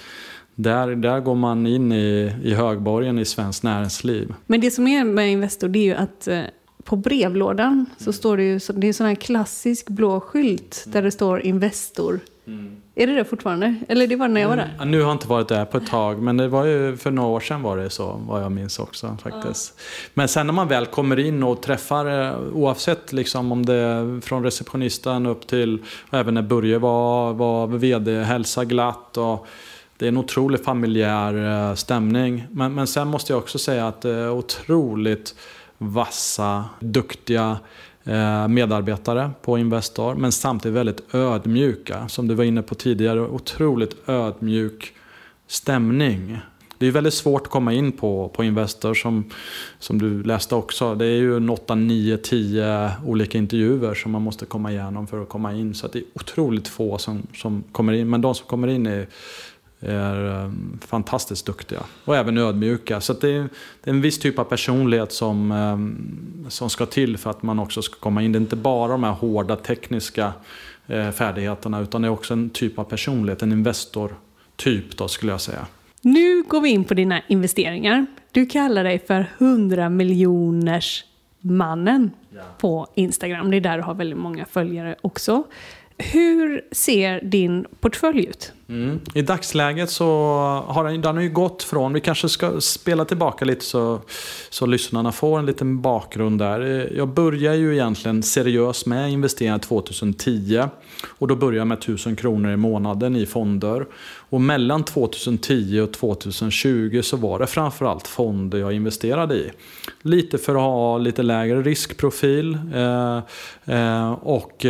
där går man in i högborgen i svensk näringsliv. Men det som är med Investor, det är ju att på brevlådan så står det ju, det är sån här klassisk blå skylt där det står Investor. Är det fortfarande? Eller det var när jag var där? Ja, nu har jag inte varit där på ett tag, men det var ju för några år sedan var det så, vad jag minns också faktiskt. Men sen när man väl kommer in och träffar, oavsett liksom om det är från receptionisten upp till, och även när Börje var vd, hälsa glatt, och det är en otroligt familjär stämning. Men sen måste jag också säga att det är otroligt vassa, duktiga medarbetare på Investor, men samtidigt väldigt ödmjuka, som du var inne på tidigare, otroligt ödmjuk stämning. Det är väldigt svårt att komma in på Investor, som du läste också. Det är ju 8, 9, 10 olika intervjuer som man måste komma igenom för att komma in, så att det är otroligt få som kommer in, men de som kommer in är fantastiskt duktiga och även ödmjuka, så att det är en viss typ av personlighet som ska till för att man också ska komma in. Det är inte bara de här hårda tekniska färdigheterna, utan det är också en typ av personlighet, en investortyp då, skulle jag säga. Nu går vi in på dina investeringar. Du kallar dig för 100-miljoners-mannen på Instagram. Det är där du har väldigt många följare också. Hur ser din portfölj ut? Mm. I dagsläget så har den ju gått från, vi kanske ska spela tillbaka lite så lyssnarna får en liten bakgrund där. Jag börjar ju egentligen seriöst med investera 2010 och då börjar jag med 1000 kronor i månaden i fonder. Och mellan 2010 och 2020 så var det framförallt fonder jag investerade i. Lite för att ha lite lägre riskprofil och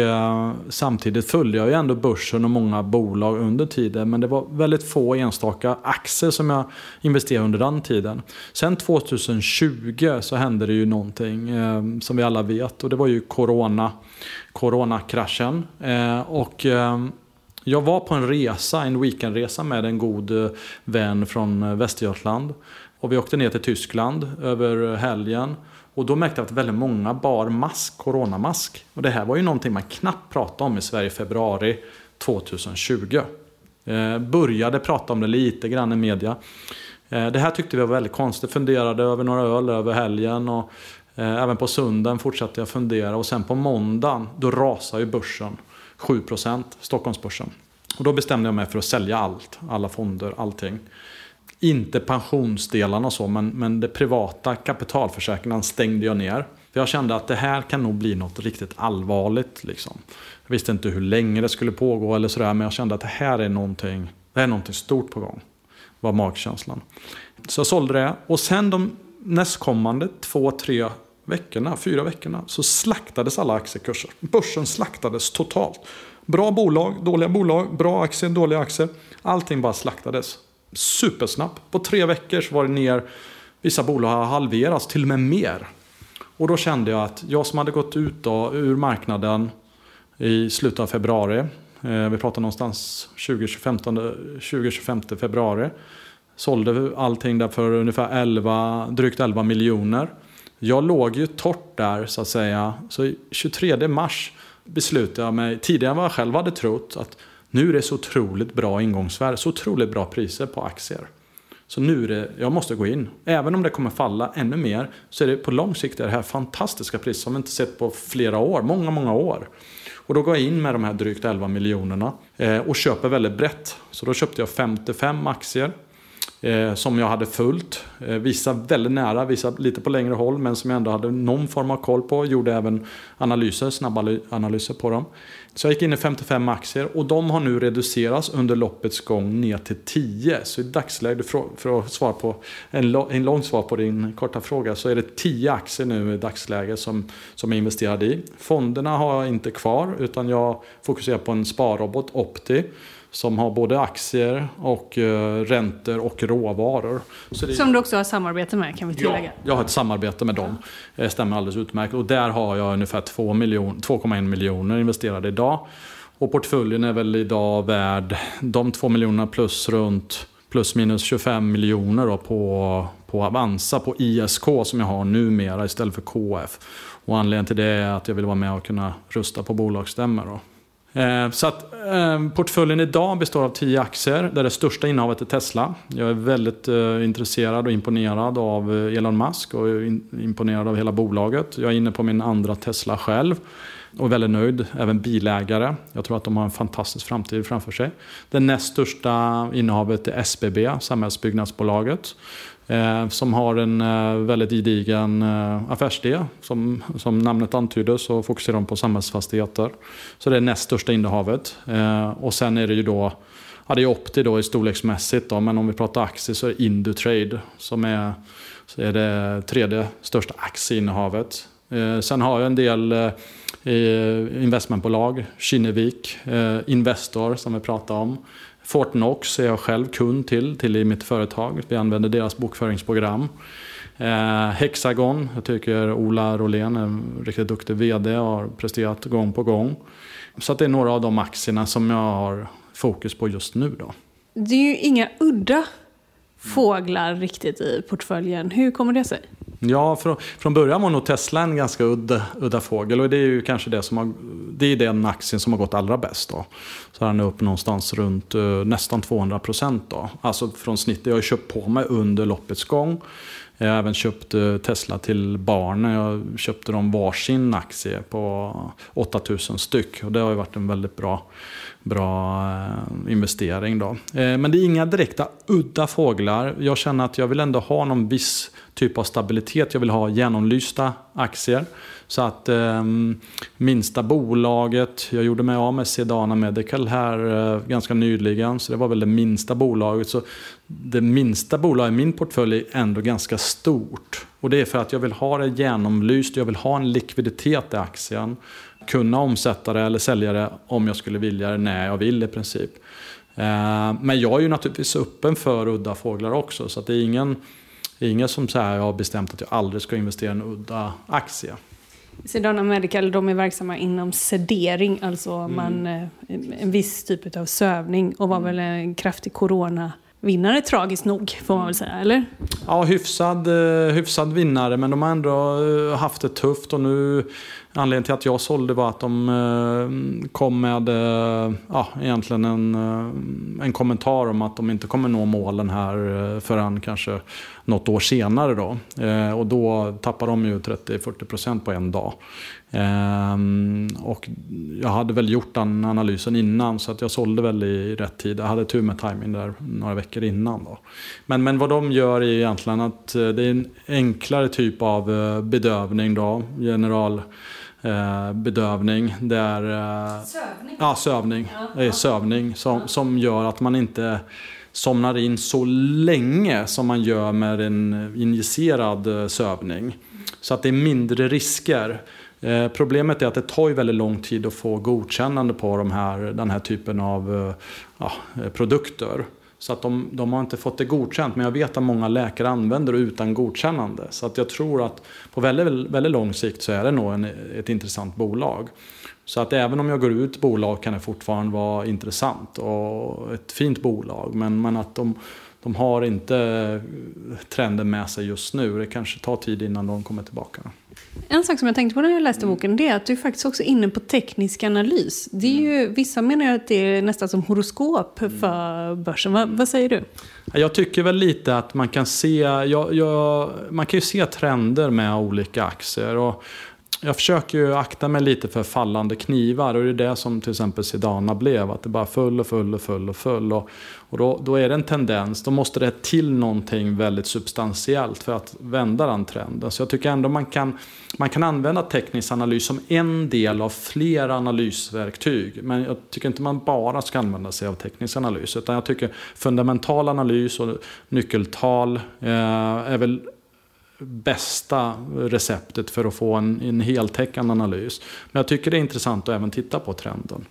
samtidigt följde jag ju ändå börsen och många bolag under tiden. Men det var väldigt få enstaka aktier som jag investerade under den tiden. Sen 2020 så hände det ju någonting som vi alla vet och det var ju coronakraschen. Jag var på en resa, en weekendresa med en god vän från Västergötland. Och vi åkte ner till Tyskland över helgen. Och då märkte jag att väldigt många bar mask, coronamask. Och det här var ju någonting man knappt pratade om i Sverige i februari 2020. Började prata om det lite grann i media. Det här tyckte vi var väldigt konstigt. Funderade över några öl över helgen. Och även på söndagen fortsatte jag fundera. Och sen på måndagen, då rasade ju börsen. 7% Stockholmsbörsen. Och då bestämde jag mig för att sälja allt. Alla fonder, allting. Inte pensionsdelarna och så. Men det privata kapitalförsäkringen stängde jag ner. För jag kände att det här kan nog bli något riktigt allvarligt. Liksom. Jag visste inte hur länge det skulle pågå. Eller sådär, men jag kände att det här är någonting stort på gång. Var magkänslan. Så jag sålde det. Och sen de nästkommande 4 veckorna så slaktades alla aktiekurser. Börsen slaktades totalt. Bra bolag, dåliga bolag, bra aktier, dåliga aktier. Allting bara slaktades. Supersnabbt. På 3 veckor så var det ner. Vissa bolag har halverats, till och med mer. Och då kände jag att jag som hade gått ut då, ur marknaden i slutet av februari. Vi pratar någonstans 20-25 februari. Sålde allting där för ungefär drygt 11 miljoner. Jag låg ju torrt där så att säga. Så 23 mars beslutade jag mig, tidigare än vad jag själv hade trott, att nu är det så otroligt bra ingångsvärde, så otroligt bra priser på aktier. Så nu är det, jag måste gå in. Även om det kommer falla ännu mer så är det på lång sikt det här fantastiska priset som vi inte sett på flera år, många, många år. Och då går jag in med de här drygt 11 miljonerna och köper väldigt brett. Så då köpte jag 55 aktier. Som jag hade följt. Vissa väldigt nära, vissa lite på längre håll. Men som jag ändå hade någon form av koll på. Gjorde även snabba analyser på dem. Så jag gick in i 55 aktier. Och de har nu reducerats under loppets gång ner till 10. Så i dagsläget, för att svara på en lång svar på din korta fråga. Så är det 10 aktier nu i dagsläget som jag investerade i. Fonderna har jag inte kvar. Utan jag fokuserar på en sparrobot, Opti. Som har både aktier och räntor och råvaror. Så det... Som du också har samarbete med, kan vi tillägga. Ja, jag har ett samarbete med dem. Det stämmer alldeles utmärkt. Och där har jag ungefär 2,1 miljoner investerade idag. Och portföljen är väl idag värd de 2 miljonerna plus minus 25 miljoner då på Avanza, på ISK som jag har numera istället för KF. Och anledningen till det är att jag vill vara med och kunna rusta på bolagsstämmor då. Så att portföljen idag består av 10 aktier där det största innehavet är Tesla. Jag är väldigt intresserad och imponerad av Elon Musk och imponerad av hela bolaget. Jag är inne på min andra Tesla själv och är väldigt nöjd, även bilägare. Jag tror att de har en fantastisk framtid framför sig. Det näst största innehavet är SPB, samhällsbyggnadsbolaget. Som har en väldigt gedigen affärsidé. Som namnet antyder så fokuserar de på samhällsfastigheter. Så det är näst största innehavet. Och sen är det ju då, ja det är Opti då i storleksmässigt då, men om vi pratar aktier så är Indutrade så är det tredje största aktieinnehavet. Sen har jag en del investmentbolag, Kinnevik, Investor som vi pratar om. Fortnox är jag själv kund till i mitt företag. Vi använder deras bokföringsprogram. Hexagon, jag tycker Ola Rolén är en riktigt duktig vd och har presterat gång på gång. Så att det är några av de aktierna som jag har fokus på just nu då. Det är ju inga udda fåglar riktigt i portföljen. Hur kommer det sig? Ja, från början var nog Tesla en ganska udda fågel och det är ju kanske den aktien som har gått allra bäst då. Så den är upp någonstans runt nästan 200% då. Alltså från snitt, jag har köpt på mig under loppets gång. Jag har även köpt Tesla till barnen. Jag köpte dem varsin aktie på 8000 styck. Och det har ju varit en väldigt bra investering då. Men det är inga direkta udda fåglar. Jag känner att jag vill ändå ha någon viss typ av stabilitet. Jag vill ha genomlysta aktier. Så att minsta bolaget, jag gjorde mig av med Sedana Medical här ganska nyligen. Så det var väl det minsta bolaget. Så det minsta bolaget i min portfölj är ändå ganska stort. Och det är för att jag vill ha det genomlyst. Jag vill ha en likviditet i aktien. Kunna omsätta det eller sälja det om jag skulle vilja det när jag vill i princip. Men jag är ju naturligtvis öppen för udda fåglar också. Så att det är ingen som så här, jag har bestämt att jag aldrig ska investera i en udda aktie. Sedana Medical, de är verksamma inom sedering, alltså en viss typ av sövning, och var väl en kraftig coronavinnare, tragiskt nog får man väl säga, eller? Ja, hyfsad vinnare, men de har ändå haft det tufft, och nu anledningen till att jag sålde var att de kom med egentligen en kommentar om att de inte kommer nå målen här förrän kanske något år senare då. Och då tappar de ju 30-40% på en dag. Och jag hade väl gjort den analysen innan, så att jag sålde väl i rätt tid. Jag hade tur med timing där några veckor innan då. Men vad de gör är egentligen att det är en enklare typ av bedövning då, bedövning där sövning. Ja, sövning. Det är sövning som gör att man inte somnar in så länge som man gör med en injicerad sövning. Så att det är mindre risker. Problemet är att det tar ju väldigt lång tid att få godkännande på den här typen av produkter. Så att de har inte fått det godkänt. Men jag vet att många läkare använder det utan godkännande. Så att jag tror att på väldigt, väldigt lång sikt så är det nog ett intressant bolag. Så att även om jag går ut bolag kan det fortfarande vara intressant. Och ett fint bolag. Men att de har inte trenden med sig just nu. Det kanske tar tid innan de kommer tillbaka. En sak som jag tänkte på när jag läste boken, det är att du faktiskt också är inne på teknisk analys. Det är ju, vissa menar att det är nästan som horoskop för börsen. Vad säger du? Jag tycker väl lite att man kan se, man kan ju se trender med olika aktier, och jag försöker ju akta mig lite för fallande knivar, och det är det som till exempel Sedana blev, att det bara föll. Och då är det en tendens, då måste det till någonting väldigt substantiellt för att vända den trenden. Så jag tycker ändå man kan använda teknisk analys som en del av flera analysverktyg. Men jag tycker inte man bara ska använda sig av teknisk analys, utan jag tycker fundamental analys och nyckeltal är väl bästa receptet för att få en heltäckande analys. Men jag tycker det är intressant att även titta på trenden.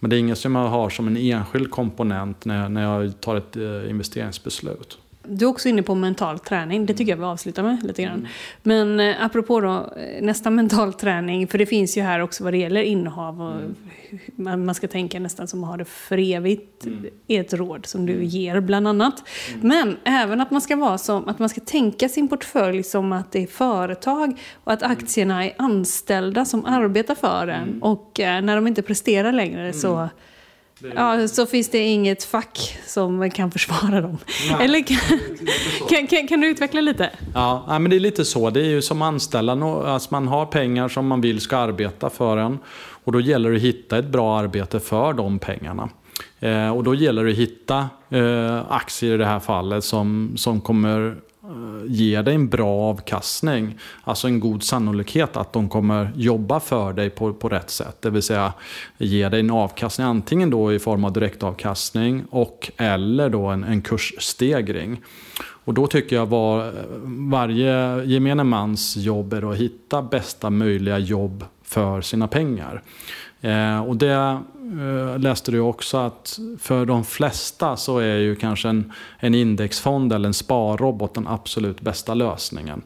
Men det är inget som jag har som en enskild komponent när jag tar ett investeringsbeslut. Du är också inne på mental träning. Det tycker jag vi avslutar med lite grann. Men apropå då, nästa mental träning. För det finns ju här också vad det gäller innehav. Och man ska tänka nästan som att ha det för evigt. Är ett råd som du ger bland annat. Men även att man ska vara att man ska tänka sin portfölj som att det är företag. Och att aktierna är anställda som arbetar för en. Och när de inte presterar längre så... Ja, så finns det inget fack som kan försvara dem. Nej. Eller kan du utveckla lite? Ja, men det är lite så. Det är ju som anställda, alltså man har pengar som man vill ska arbeta för en. Och då gäller det att hitta ett bra arbete för de pengarna. Och då gäller det att hitta aktier i det här fallet som kommer... ger dig en bra avkastning, alltså en god sannolikhet att de kommer jobba för dig på rätt sätt, det vill säga ge dig en avkastning antingen då i form av direktavkastning eller då en kursstegring. Och då tycker jag varje gemene mans jobb är att hitta bästa möjliga jobb för sina pengar. Och det läste du också, att för de flesta så är ju kanske en indexfond eller en sparrobot den absolut bästa lösningen.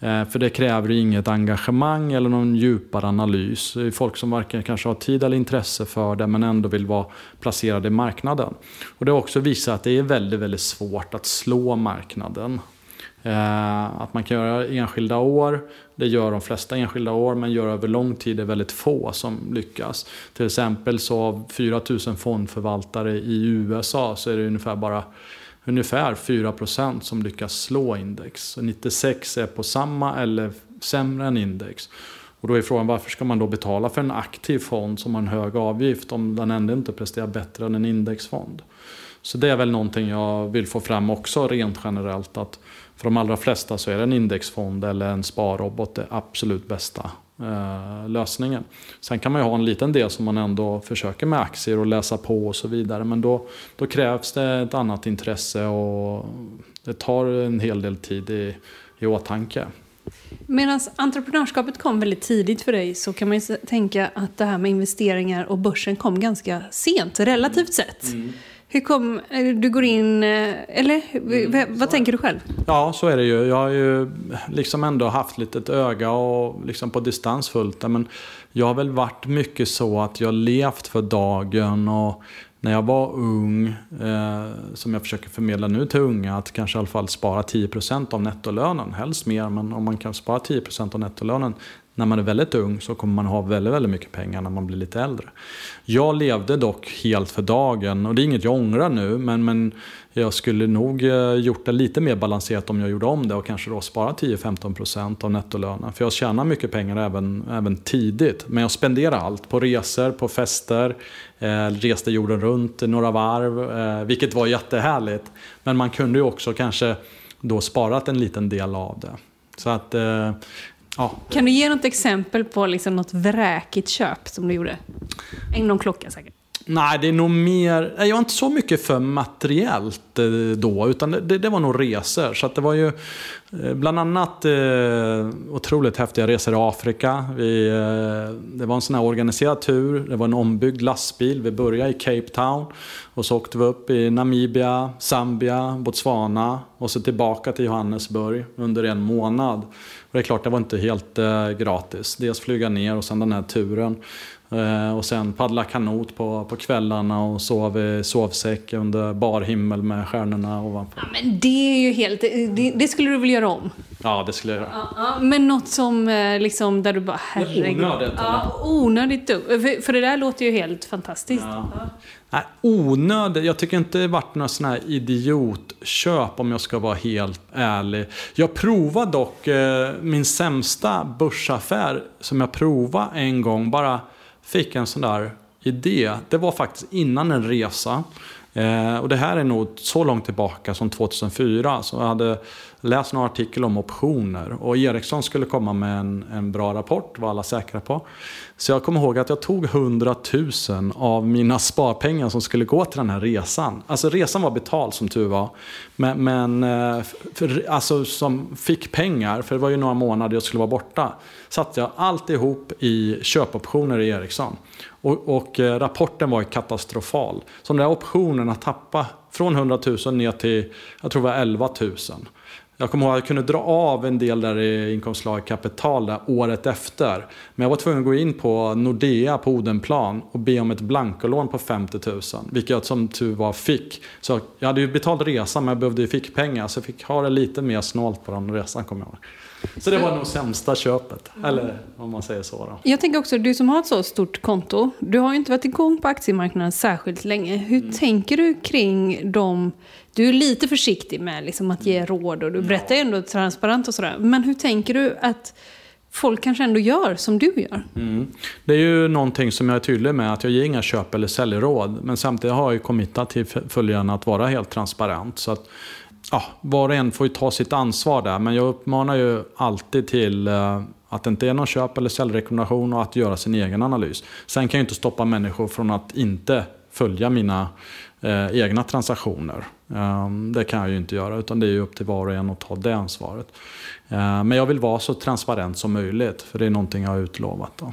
För det kräver ju inget engagemang eller någon djupare analys. Det är folk som varken kanske har tid eller intresse för det, men ändå vill vara placerade i marknaden. Och det har också visat att det är väldigt, väldigt svårt att slå marknaden. Att man kan göra enskilda år, det gör de flesta enskilda år, men gör över lång tid är väldigt få som lyckas. Till exempel så av 4000 fondförvaltare i USA så är det ungefär bara ungefär 4% som lyckas slå index. Så 96 är på samma eller sämre än index. Och då är frågan, varför ska man då betala för en aktiv fond som har en hög avgift om den ändå inte presterar bättre än en indexfond? Så det är väl någonting jag vill få fram också rent generellt, att för de allra flesta så är en indexfond eller en sparrobot det absolut bästa lösningen. Sen kan man ju ha en liten del som man ändå försöker med aktier och läsa på och så vidare, men då krävs det ett annat intresse och det tar en hel del tid i åtanke. Medan entreprenörskapet kom väldigt tidigt för dig, så kan man ju tänka att det här med investeringar och börsen kom ganska sent, relativt sett. Mm. Hur kom du går in, eller vad tänker du själv? Ja, så är det ju. Jag har ju liksom ändå haft lite ett öga och liksom på distans fullt. Men jag har väl varit mycket så att jag levt för dagen, och när jag var ung, som jag försöker förmedla nu till unga, att kanske i alla fall spara 10% av nettolönen, helst mer, men om man kan spara 10% av nettolönen när man är väldigt ung, så kommer man ha väldigt, väldigt mycket pengar när man blir lite äldre. Jag levde dock helt för dagen, och det är inget jag ångrar nu, men jag skulle nog gjort det lite mer balanserat om jag gjorde om det och kanske då spara 10-15% av nettolönen. För jag tjänar mycket pengar även tidigt, men jag spenderar allt på resor, på fester, reste jorden runt några varv, vilket var jättehärligt. Men man kunde ju också kanske då sparat en liten del av det. Så att... Ja. Kan du ge något exempel på liksom något vräkigt köp som du gjorde? Någon klocka säkert. Nej, det är nog mer... Jag var inte så mycket för materiellt då, utan det var nog resor. Så att det var ju bland annat otroligt häftiga resor i Afrika. Det var en sån här organiserad tur. Det var en ombyggd lastbil. Vi började i Cape Town och så åkte vi upp i Namibia, Zambia, Botswana och så tillbaka till Johannesburg under en månad. Och det är klart, det var inte helt gratis. Dels flyga ner och sen den här turen. Och sen paddla kanot på kvällarna och sov i sovsäck under bar himmel med stjärnorna ovanför. Ja, men det är ju helt... Det skulle du väl göra om? Ja, det skulle jag göra. Ja, men något som liksom där du bara... Herregud. Onödigt. Ja, onödigt. För det där låter ju helt fantastiskt. Ja. Ja. Nej, onödigt. Jag tycker inte det varit några sådana här idiotköp om jag ska vara helt ärlig. Jag provade dock min sämsta börsaffär som jag provade en gång, bara fick en sån där idé. Det var faktiskt innan en resa. Och det här är nog så långt tillbaka som 2004. Så jag hade läst några artikel om optioner. Och Eriksson skulle komma med en bra rapport, var alla säkra på. Så jag kommer ihåg att jag tog 100 000 av mina sparpengar som skulle gå till den här resan. Alltså resan var betald som tur var. Men som fick pengar, för det var ju några månader jag skulle vara borta. Satt jag allt ihop i köpoptioner i Eriksson. Och rapporten var katastrofal. Så de där optionerna tappade från 100 000 ner till, jag tror det var 11 000. Jag kommer ihåg att jag kunde dra av en del där i inkomstslag kapital där året efter. Men jag var tvungen att gå in på Nordea på Odenplan och be om ett blankolån på 50 000. Vilket jag som tur var fick. Så jag hade ju betalt resan, men jag behövde ju fick pengar. Så jag fick ha det lite mer snålt på den resan, kommer jag ihåg. Så det var nog sämsta köpet, eller om man säger så då. Jag tänker också, du som har ett så stort konto, du har ju inte varit igång på aktiemarknaden särskilt länge. Hur tänker du kring dem? Du är lite försiktig med liksom att ge råd, och du berättar ändå transparent och sådär. Men hur tänker du att folk kanske ändå gör som du gör? Mm. Det är ju någonting som jag är tydlig med, att jag ger inga köp- eller säljråd. Men samtidigt har jag ju committat till följarna att vara helt transparent, så att ja, var och en får ju ta sitt ansvar där. Men jag uppmanar ju alltid till att det inte är någon köp- eller säljrekommendation, och att göra sin egen analys. Sen kan jag inte stoppa människor från att inte följa mina egna transaktioner. Det kan jag ju inte göra, utan det är ju upp till var och en att ta det ansvaret. Men jag vill vara så transparent som möjligt, för det är någonting jag har utlovat då.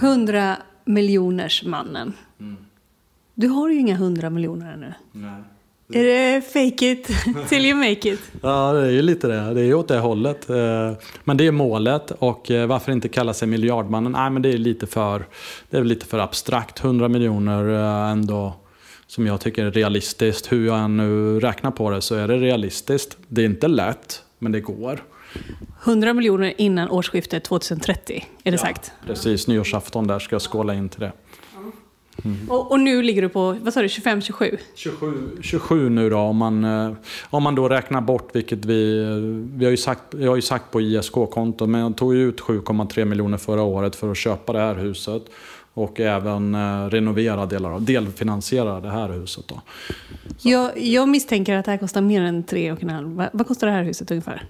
Hundramiljonersmannen. Mm. Du har ju inga 100 miljoner ännu. Nej. Är det fake it till you make it? Ja, det är ju lite det. Det är ju åt det hållet. Men det är målet. Och varför inte kalla sig miljardmannen? Nej, men det är lite för abstrakt. 100 miljoner ändå, som jag tycker är realistiskt. Hur jag än nu räknar på det så är det realistiskt. Det är inte lätt, men det går. 100 miljoner innan årsskiftet 2030, är det sagt? Precis, nyårsafton där ska jag skåla in till det. Mm. Och nu ligger du på, vad sa du, 25-27? 27 nu då, om man då räknar bort, vilket jag har ju sagt på ISK-konto, men jag tog ut 7,3 miljoner förra året för att köpa det här huset och även renovera delar av, delfinansiera det här huset då. Jag misstänker att det här kostar mer än 3,5. Vad kostar det här huset ungefär?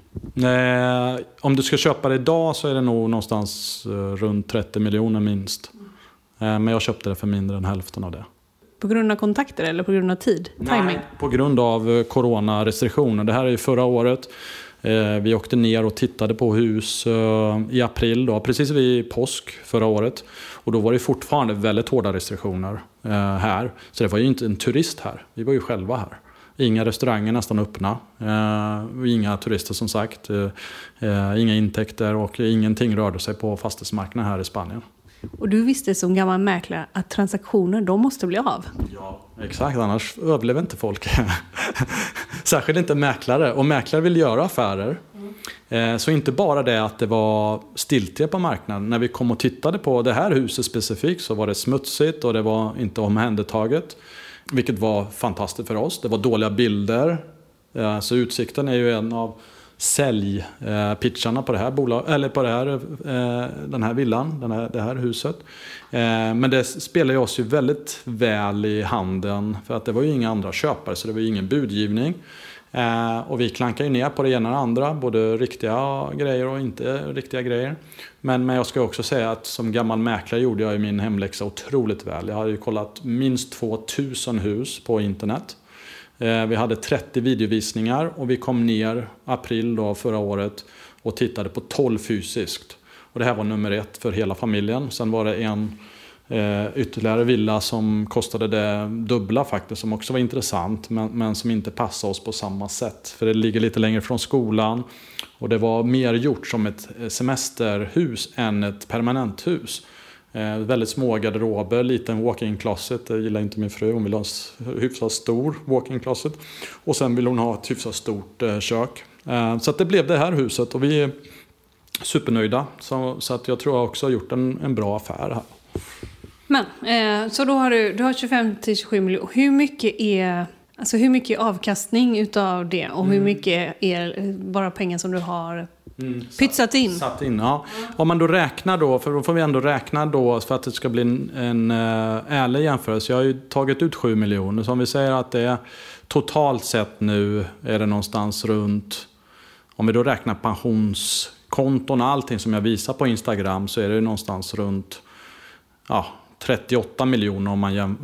Om du ska köpa det idag så är det nog någonstans runt 30 miljoner minst. Men jag köpte det för mindre än hälften av det. På grund av kontakter eller på grund av tid? Nej, timing? På grund av coronarestriktioner. Det här är ju förra året. Vi åkte ner och tittade på hus i april då, precis vid påsk förra året. Och då var det fortfarande väldigt hårda restriktioner här. Så det var ju inte en turist här. Vi var ju själva här. Inga restauranger nästan öppna. Inga turister som sagt. Inga intäkter och ingenting rörde sig på fastighetsmarknaden här i Spanien. Och du visste som gammal mäklare att transaktioner, de måste bli av. Ja, exakt. Annars överlever inte folk. Särskilt inte mäklare. Och mäklare vill göra affärer. Mm. Så inte bara det att det var stiltje på marknaden. När vi kom och tittade på det här huset specifikt så var det smutsigt och det var inte omhändertaget. Vilket var fantastiskt för oss. Det var dåliga bilder. Så utsikten är ju en av säljpitcharna på det här bolag, eller på det här, den här villan, det här huset. Men det spelar ju oss ju väldigt väl i handen för att det var ju inga andra köpare, så det var ju ingen budgivning. Och vi klankar ju ner på det ena och det andra, både riktiga grejer och inte riktiga grejer. Men jag ska också säga att som gammal mäklare gjorde jag ju min hemläxa otroligt väl. Jag hade ju kollat minst 2000 hus på internet. Vi hade 30 videovisningar och vi kom ner april då förra året och tittade på 12 fysiskt. Och det här var nummer 1 för hela familjen. Sen var det en ytterligare villa som kostade det dubbla faktiskt, som också var intressant men som inte passade oss på samma sätt. För det ligger lite längre från skolan och det var mer gjort som ett semesterhus än ett permanenthus. Väldigt små garderober, liten walk-in closet. Det gillar inte min fru, hon vill ha en hyfsat stor walk-in closet. Och sen vill hon ha ett hyfsat stort kök. Så att det blev det här huset och vi är supernöjda. Så att jag tror jag också har gjort en bra affär här. Men, så då har du har 25-27 miljoner. Hur mycket är avkastning utav det? Och hur mycket är bara pengar som du har... Pytsat in. Satt in, ja. Om man då räknar då, för då får vi ändå räkna då för att det ska bli en ärlig jämförelse. Jag har ju tagit ut 7 miljoner. Så om vi säger att det är totalt sett nu är det någonstans runt, om vi då räknar pensionskonton och allting som jag visar på Instagram så är det någonstans runt 38 miljoner om man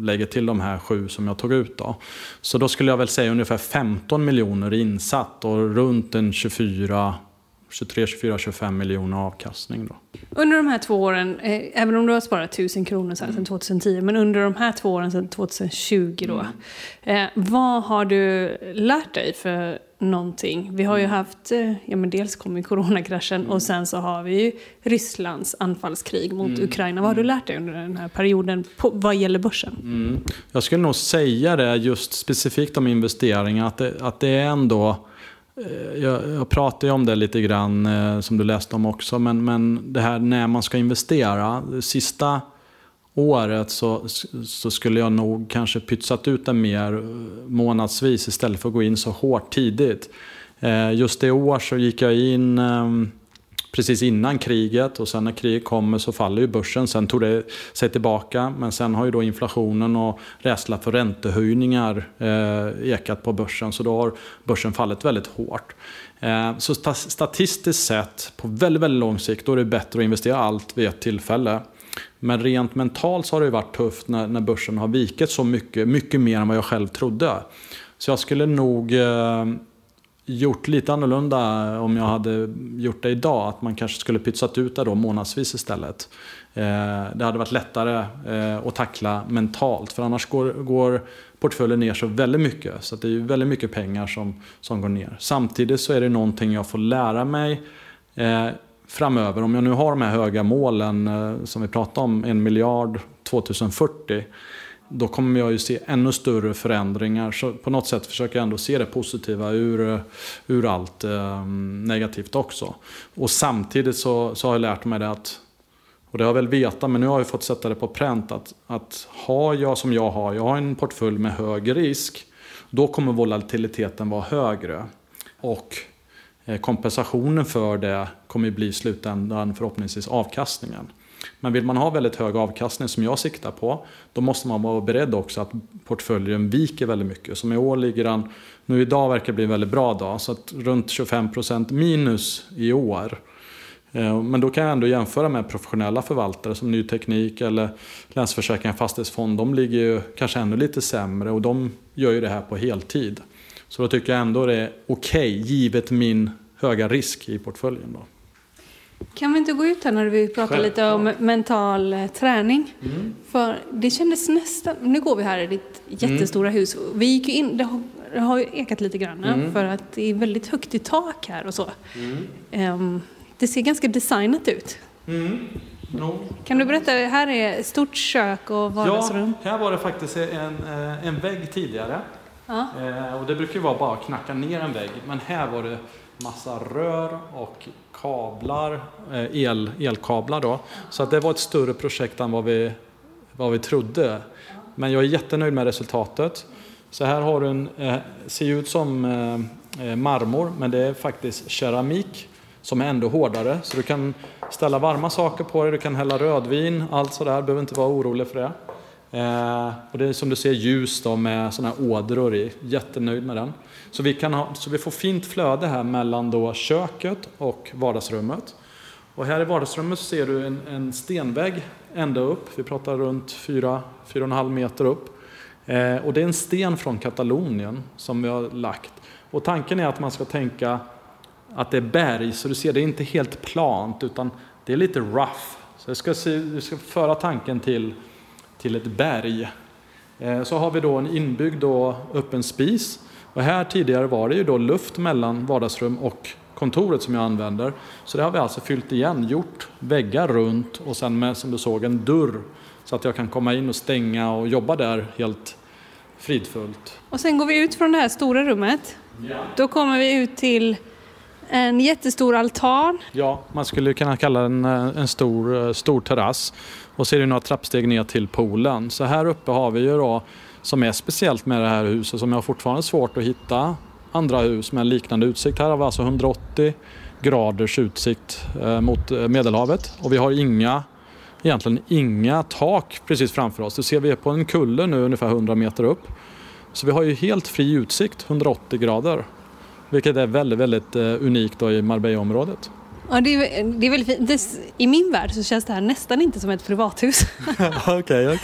lägger till de här 7 som jag tog ut då. Så då skulle jag väl säga ungefär 15 miljoner insatt och runt en 23-25 miljoner avkastning då. Under de här 2 åren, även om du har sparat 1000 kronor sedan 2010, men under de här 2 åren sedan 2020 då, vad har du lärt dig för någonting. Vi har ju haft, ja men dels kom ju coronakraschen och sen så har vi ju Rysslands anfallskrig mot Ukraina. Vad har du lärt dig under den här perioden vad gäller börsen? Jag skulle nog säga det just specifikt om investeringar, att det är ändå, jag pratar ju om det lite grann som du läste om också, men det här när man ska investera, det sista året så skulle jag nog kanske pytsat ut det mer månadsvis istället för att gå in så hårt tidigt. Just det år så gick jag in precis innan kriget, och sen när kriget kommer så faller ju börsen. Sen tog det sig tillbaka, men sen har ju då inflationen och rädsla för räntehöjningar ekat på börsen, så då har börsen fallit väldigt hårt. Så statistiskt sett på väldigt, väldigt lång sikt då är det bättre att investera allt vid ett tillfälle. Men rent mentalt så har det ju varit tufft när börsen har vikit så mycket, mycket mer än vad jag själv trodde. Så jag skulle nog gjort lite annorlunda om jag hade gjort det idag. Att man kanske skulle pytsat ut det då månadsvis istället. Det hade varit lättare att tackla mentalt. För annars går portföljen ner så väldigt mycket. Så att det är ju väldigt mycket pengar som går ner. Samtidigt så är det någonting jag får lära mig framöver, om jag nu har de här höga målen som vi pratar om, 1 miljard 2040, då kommer jag ju se ännu större förändringar. Så på något sätt försöker jag ändå se det positiva ur allt negativt också. Och samtidigt så har jag lärt mig det att, och det har jag väl vetat, men nu har jag fått sätta det på pränt, att har jag som jag har en portfölj med hög risk, då kommer volatiliteten vara högre. Och kompensationen för det kommer bli i slutändan förhoppningsvis avkastningen. Men vill man ha väldigt hög avkastning som jag siktar på, då måste man vara beredd också att portföljen viker väldigt mycket. Som i år ligger den, nu idag verkar det bli en väldigt bra dag, så att runt 25% minus i år. Men då kan jag ändå jämföra med professionella förvaltare som Ny Teknik eller Länsförsäkringar och Fastighetsfond. De ligger ju kanske ännu lite sämre och de gör ju det här på heltid. Så då tycker jag ändå det är okej, givet min höga risk i portföljen då. Kan vi inte gå ut här när vi pratar lite om mental träning? För det kändes nästan, nu går vi här i ditt jättestora hus. Vi gick ju in, det har ju ekat lite grann för att det är väldigt högt i tak här och så. Det ser ganska designat ut. No. Kan du berätta, här är stort kök och vardagsrum. Ja, här var det faktiskt en vägg tidigare. Ja. Och det brukar ju vara bara knacka ner en vägg, men här var det massa rör och kablar, elkablar då. Så att det var ett större projekt än vad vi trodde. Men jag är jättenöjd med resultatet. Så här har du ser ut som marmor, men det är faktiskt keramik som är ändå hårdare. Så du kan ställa varma saker på det, du kan hälla rödvin, allt sådär, behöver inte vara orolig för det. Och det är som du ser ljus då med såna här ådror i. Jättenöjd med den. Så vi får fint flöde här mellan då köket och vardagsrummet. Och här i vardagsrummet så ser du en stenvägg ända upp. Vi pratar runt 4,5 meter upp. Och det är en sten från Katalonien som vi har lagt. Och tanken är att man ska tänka att det är berg. Så du ser, det är inte helt plant utan det är lite rough. Så du ska föra tanken till ett berg. Så har vi då en inbyggd och öppen spis. Och här tidigare var det ju då luft mellan vardagsrum och kontoret som jag använder. Så det har vi alltså fyllt igen, gjort väggar runt och sen med, som du såg, en dörr så att jag kan komma in och stänga och jobba där helt fridfullt. Och sen går vi ut från det här stora rummet. Ja. Då kommer vi ut till en jättestor altan. Ja, man skulle kunna kalla den en stor terrass. Och så är det några trappsteg ner till poolen. Så här uppe har vi ju då, som är speciellt med det här huset, som jag fortfarande svårt att hitta andra hus med en liknande utsikt. Här har vi alltså 180 graders utsikt mot Medelhavet. Och vi har egentligen inga tak precis framför oss. Du ser, vi är på en kulle nu ungefär 100 meter upp. Så vi har ju helt fri utsikt, 180 grader. Vilket är väldigt, väldigt unikt då i Marbella-området. Ja, det är väldigt fint. I min värld så känns det här nästan inte som ett privathus. Okej.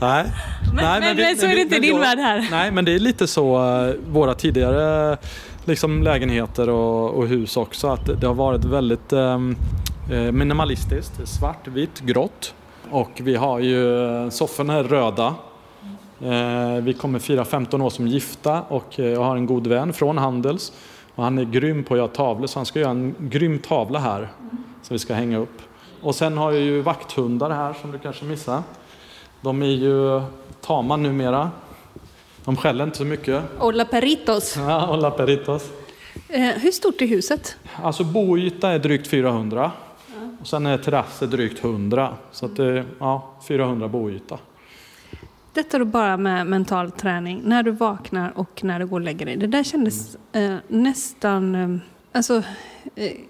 Nej. Men så är det inte i din värld här. Nej, men det är lite så våra tidigare liksom lägenheter och hus också. Att det har varit väldigt minimalistiskt. Svart, vitt, grått. Och vi har ju sofforna är röda. Vi kommer fira 15 år som gifta och jag har en god vän från Handels. Och han är grym på att göra tavlor, så han ska göra en grym tavla här som vi ska hänga upp. Och sen har jag ju vakthundar här som du kanske missar. De är ju tama numera. De skäller inte så mycket. Olla peritos. Ja, olla peritos. Hur stort är huset? Alltså boyta är drygt 400. Ja. Och sen är terrassen drygt 100. Så att det är 400 boyta. Detta då bara med mental träning. När du vaknar och när du går och lägger dig. Det där kändes nästan...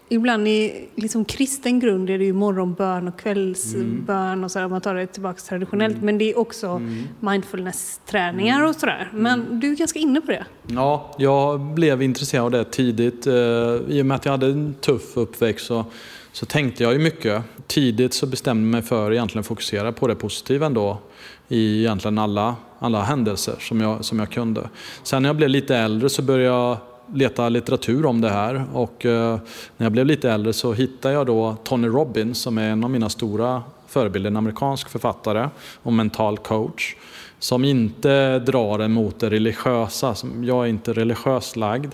ibland i liksom kristen grund är det ju morgonbön och kvällsbön och så, om man tar det tillbaka traditionellt, men det är också mindfulness-träningar och sådär. Men du är ganska inne på det. Ja, jag blev intresserad av det tidigt. I och med att jag hade en tuff uppväxt så tänkte jag ju mycket. Tidigt så bestämde jag mig för att egentligen fokusera på det positiva ändå i egentligen alla händelser som jag kunde. Sen när jag blev lite äldre så började jag leta litteratur om det här, och när jag blev lite äldre så hittade jag då Tony Robbins, som är en av mina stora förebilder, en amerikansk författare och mental coach, som inte drar emot det religiösa. Jag är inte religiöst lagd,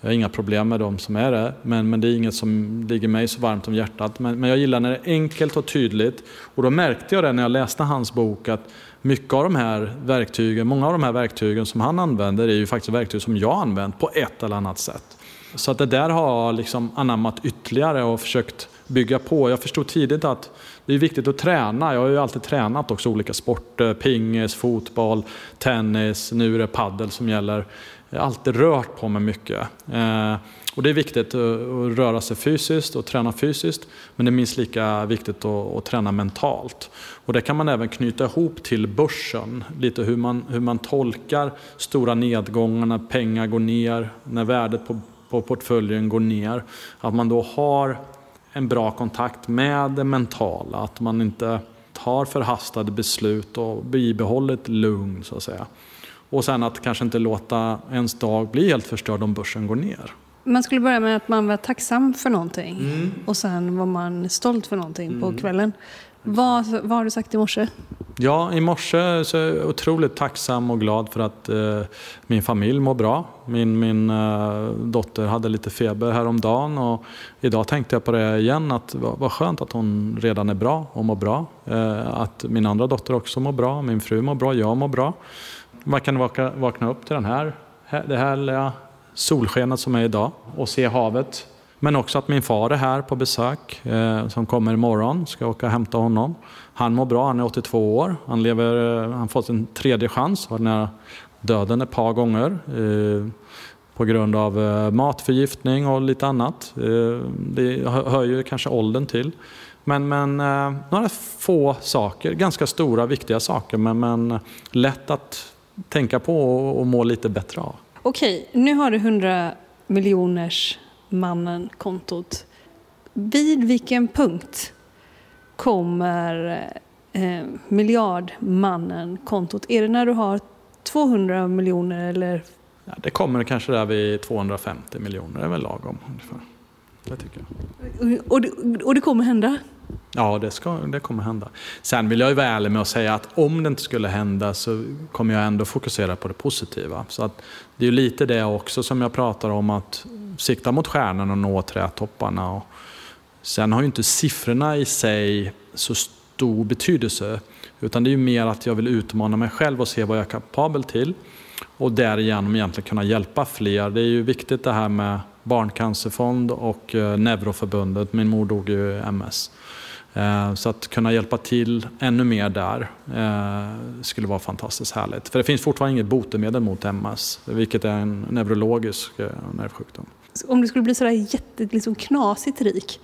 jag har inga problem med dem som är det, men det är inget som ligger mig så varmt om hjärtat, men jag gillar när det är enkelt och tydligt. Och då märkte jag det när jag läste hans bok att många av de här verktygen som han använder är ju faktiskt verktyg som jag använt på ett eller annat sätt. Så att det där har liksom anammat ytterligare och försökt bygga på. Jag förstod tidigt att det är viktigt att träna. Jag har ju alltid tränat också olika sporter, pingis, fotboll, tennis, nu är det paddel som gäller. Jag har alltid rört på mig mycket. Och det är viktigt att röra sig fysiskt och träna fysiskt, men det är minst lika viktigt att träna mentalt. Och det kan man även knyta ihop till börsen, lite hur man tolkar stora nedgångar när pengar går ner, när värdet på portföljen går ner. Att man då har en bra kontakt med det mentala, att man inte tar förhastade beslut och bibehåller ett lugn så att säga. Och sen att kanske inte låta ens dag bli helt förstörd om börsen går ner. Man skulle börja med att man var tacksam för någonting. Och sen var man stolt för någonting på kvällen. Vad har du sagt i morse? Ja, i morse så är jag otroligt tacksam och glad för att min familj mår bra. Min dotter hade lite feber häromdagen, och idag tänkte jag på det igen, att vad skönt att hon redan är bra och mår bra. Att min andra dotter också mår bra, min fru mår bra, jag mår bra. Man kan vakna upp till det härliga solskenet som är idag och se havet. Men också att min far är här på besök som kommer imorgon. Ska jag åka och hämta honom. Han mår bra, han är 82 år. Han har fått en tredje chans. Han var nära döden ett par gånger på grund av matförgiftning och lite annat. Det hör ju kanske åldern till. Men några få saker, ganska stora viktiga saker, men lätt att tänka på och må lite bättre av. Okej, nu har du 100 miljoners mannen-kontot. Vid vilken punkt kommer miljardmannen-kontot? Är det när du har 200 miljoner eller? Ja, det kommer kanske där vid 250 miljoner, är väl lagom ungefär. Det tycker jag. Och det kommer hända? Ja, det kommer hända. Sen vill jag ju vara ärlig med att säga att om det inte skulle hända så kommer jag ändå fokusera på det positiva. Så att det är ju lite det också som jag pratar om, att sikta mot stjärnan och nå trädtopparna. Och sen har ju inte siffrorna i sig så stor betydelse, utan det är ju mer att jag vill utmana mig själv och se vad jag är kapabel till. Och därigenom egentligen kunna hjälpa fler. Det är ju viktigt det här med Barncancerfond och Neuroförbundet. Min mor dog ju MS. Så att kunna hjälpa till ännu mer där skulle vara fantastiskt härligt. För det finns fortfarande inget botemedel mot MS, vilket är en neurologisk nervsjukdom. Om du skulle bli sådär liksom knasigt rik,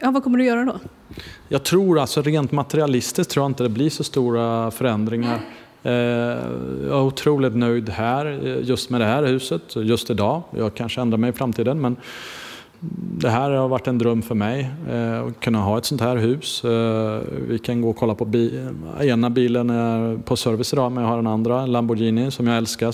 vad kommer du göra då? Jag tror alltså rent materialistiskt tror jag inte det blir så stora förändringar. Jag är otroligt nöjd här just med det här huset just idag. Jag kanske ändrar mig i framtiden, men det här har varit en dröm för mig att kunna ha ett sånt här hus. Vi kan gå och kolla på ena bilen är på service idag, men jag har den andra, en Lamborghini som jag älskar,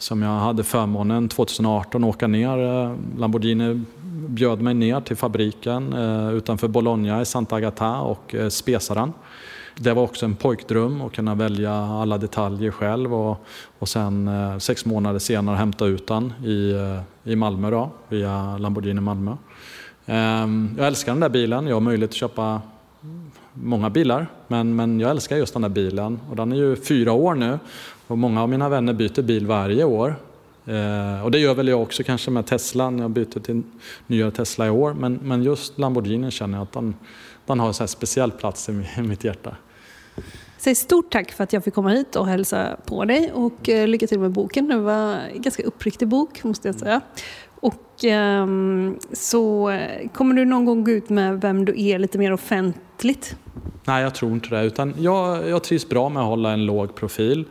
som jag hade förmånen 2018 åka ner. Lamborghini bjöd mig ner till fabriken utanför Bologna i Sant'Agata och spesade den. Det var också en pojkdröm att kunna välja alla detaljer själv och sen 6 månader senare hämta ut den i Malmö då, via Lamborghini Malmö. Jag älskar den där bilen. Jag har möjlighet att köpa många bilar, men jag älskar just den där bilen. Och den är ju 4 år nu och många av mina vänner byter bil varje år. Och det gör väl jag också kanske med Teslan. Jag byter till nyare Tesla i år, men just Lamborghini känner jag att den har en speciell plats i mitt hjärta. Säg stort tack för att jag fick komma hit och hälsa på dig, och lycka till med boken. Det var en ganska uppriktig bok, måste jag säga. Och så kommer du någon gång gå ut med vem du är lite mer offentligt? Nej, jag tror inte det, utan jag trivs bra med att hålla en låg profil.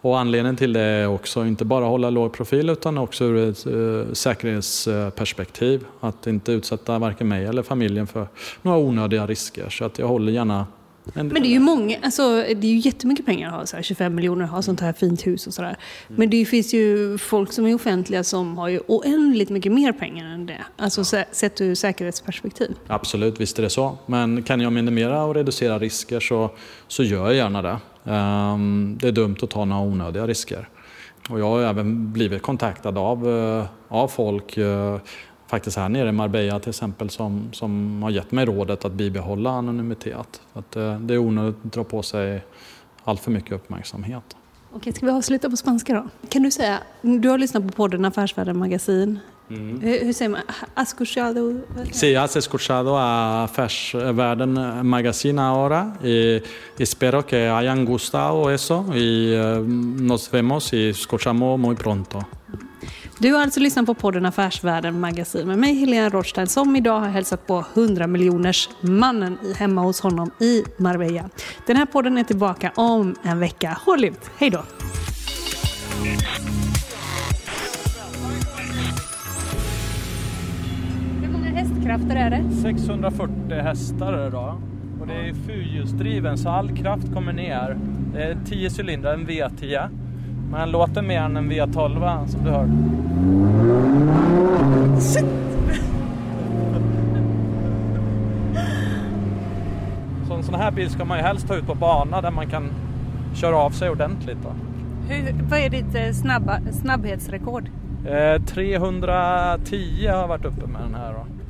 Och anledningen till det är också inte bara hålla låg profil, utan också ur ett säkerhetsperspektiv. Att inte utsätta varken mig eller familjen för några onödiga risker. Så att jag håller gärna... Men det är ju många, alltså, det är ju jättemycket pengar att ha, så här, 25 miljoner att ha sånt här fint hus och sådär. Men det finns ju folk som är offentliga som har ju oändligt mycket mer pengar än det. Alltså sett ur säkerhetsperspektiv. Absolut, visst är det så. Men kan jag minimera och reducera risker så gör jag gärna det. Det är dumt att ta några onödiga risker. Och jag har även blivit kontaktad av folk... Faktiskt här nere i Marbella till exempel som har gett mig rådet att bibehålla anonymitet. Att det är onödigt att dra på sig allt för mycket uppmärksamhet. Okej, ska vi avsluta på spanska då? Kan du säga, du har lyssnat på podden Affärsvärlden Magasin. Mm. Hur säger man? Escuchado? Sí, has escuchado a Affärsvärlden Magasin ahora. Y espero que hayan gustado eso. Y nos vemos y escuchamos muy pronto. Du har alltså lyssnat på podden Affärsvärlden Magasin med mig, Helene Rothstein, som idag har hälsat på 100-miljoners-mannen hemma hos honom i Marbella. Den här podden är tillbaka om en vecka. Håll ut! Hej då! Hur många hästkrafter är det? 640 hästar idag. Och det är fyrhjulsdriven, så all kraft kommer ner. Det är 10 cylindrar, en V10. Men den låter mer än en V12 som du hör. Shit! Så en sån här bil ska man ju helst ta ut på bana där man kan köra av sig ordentligt då. Vad är ditt snabbhetsrekord? 310 har jag varit uppe med den här då.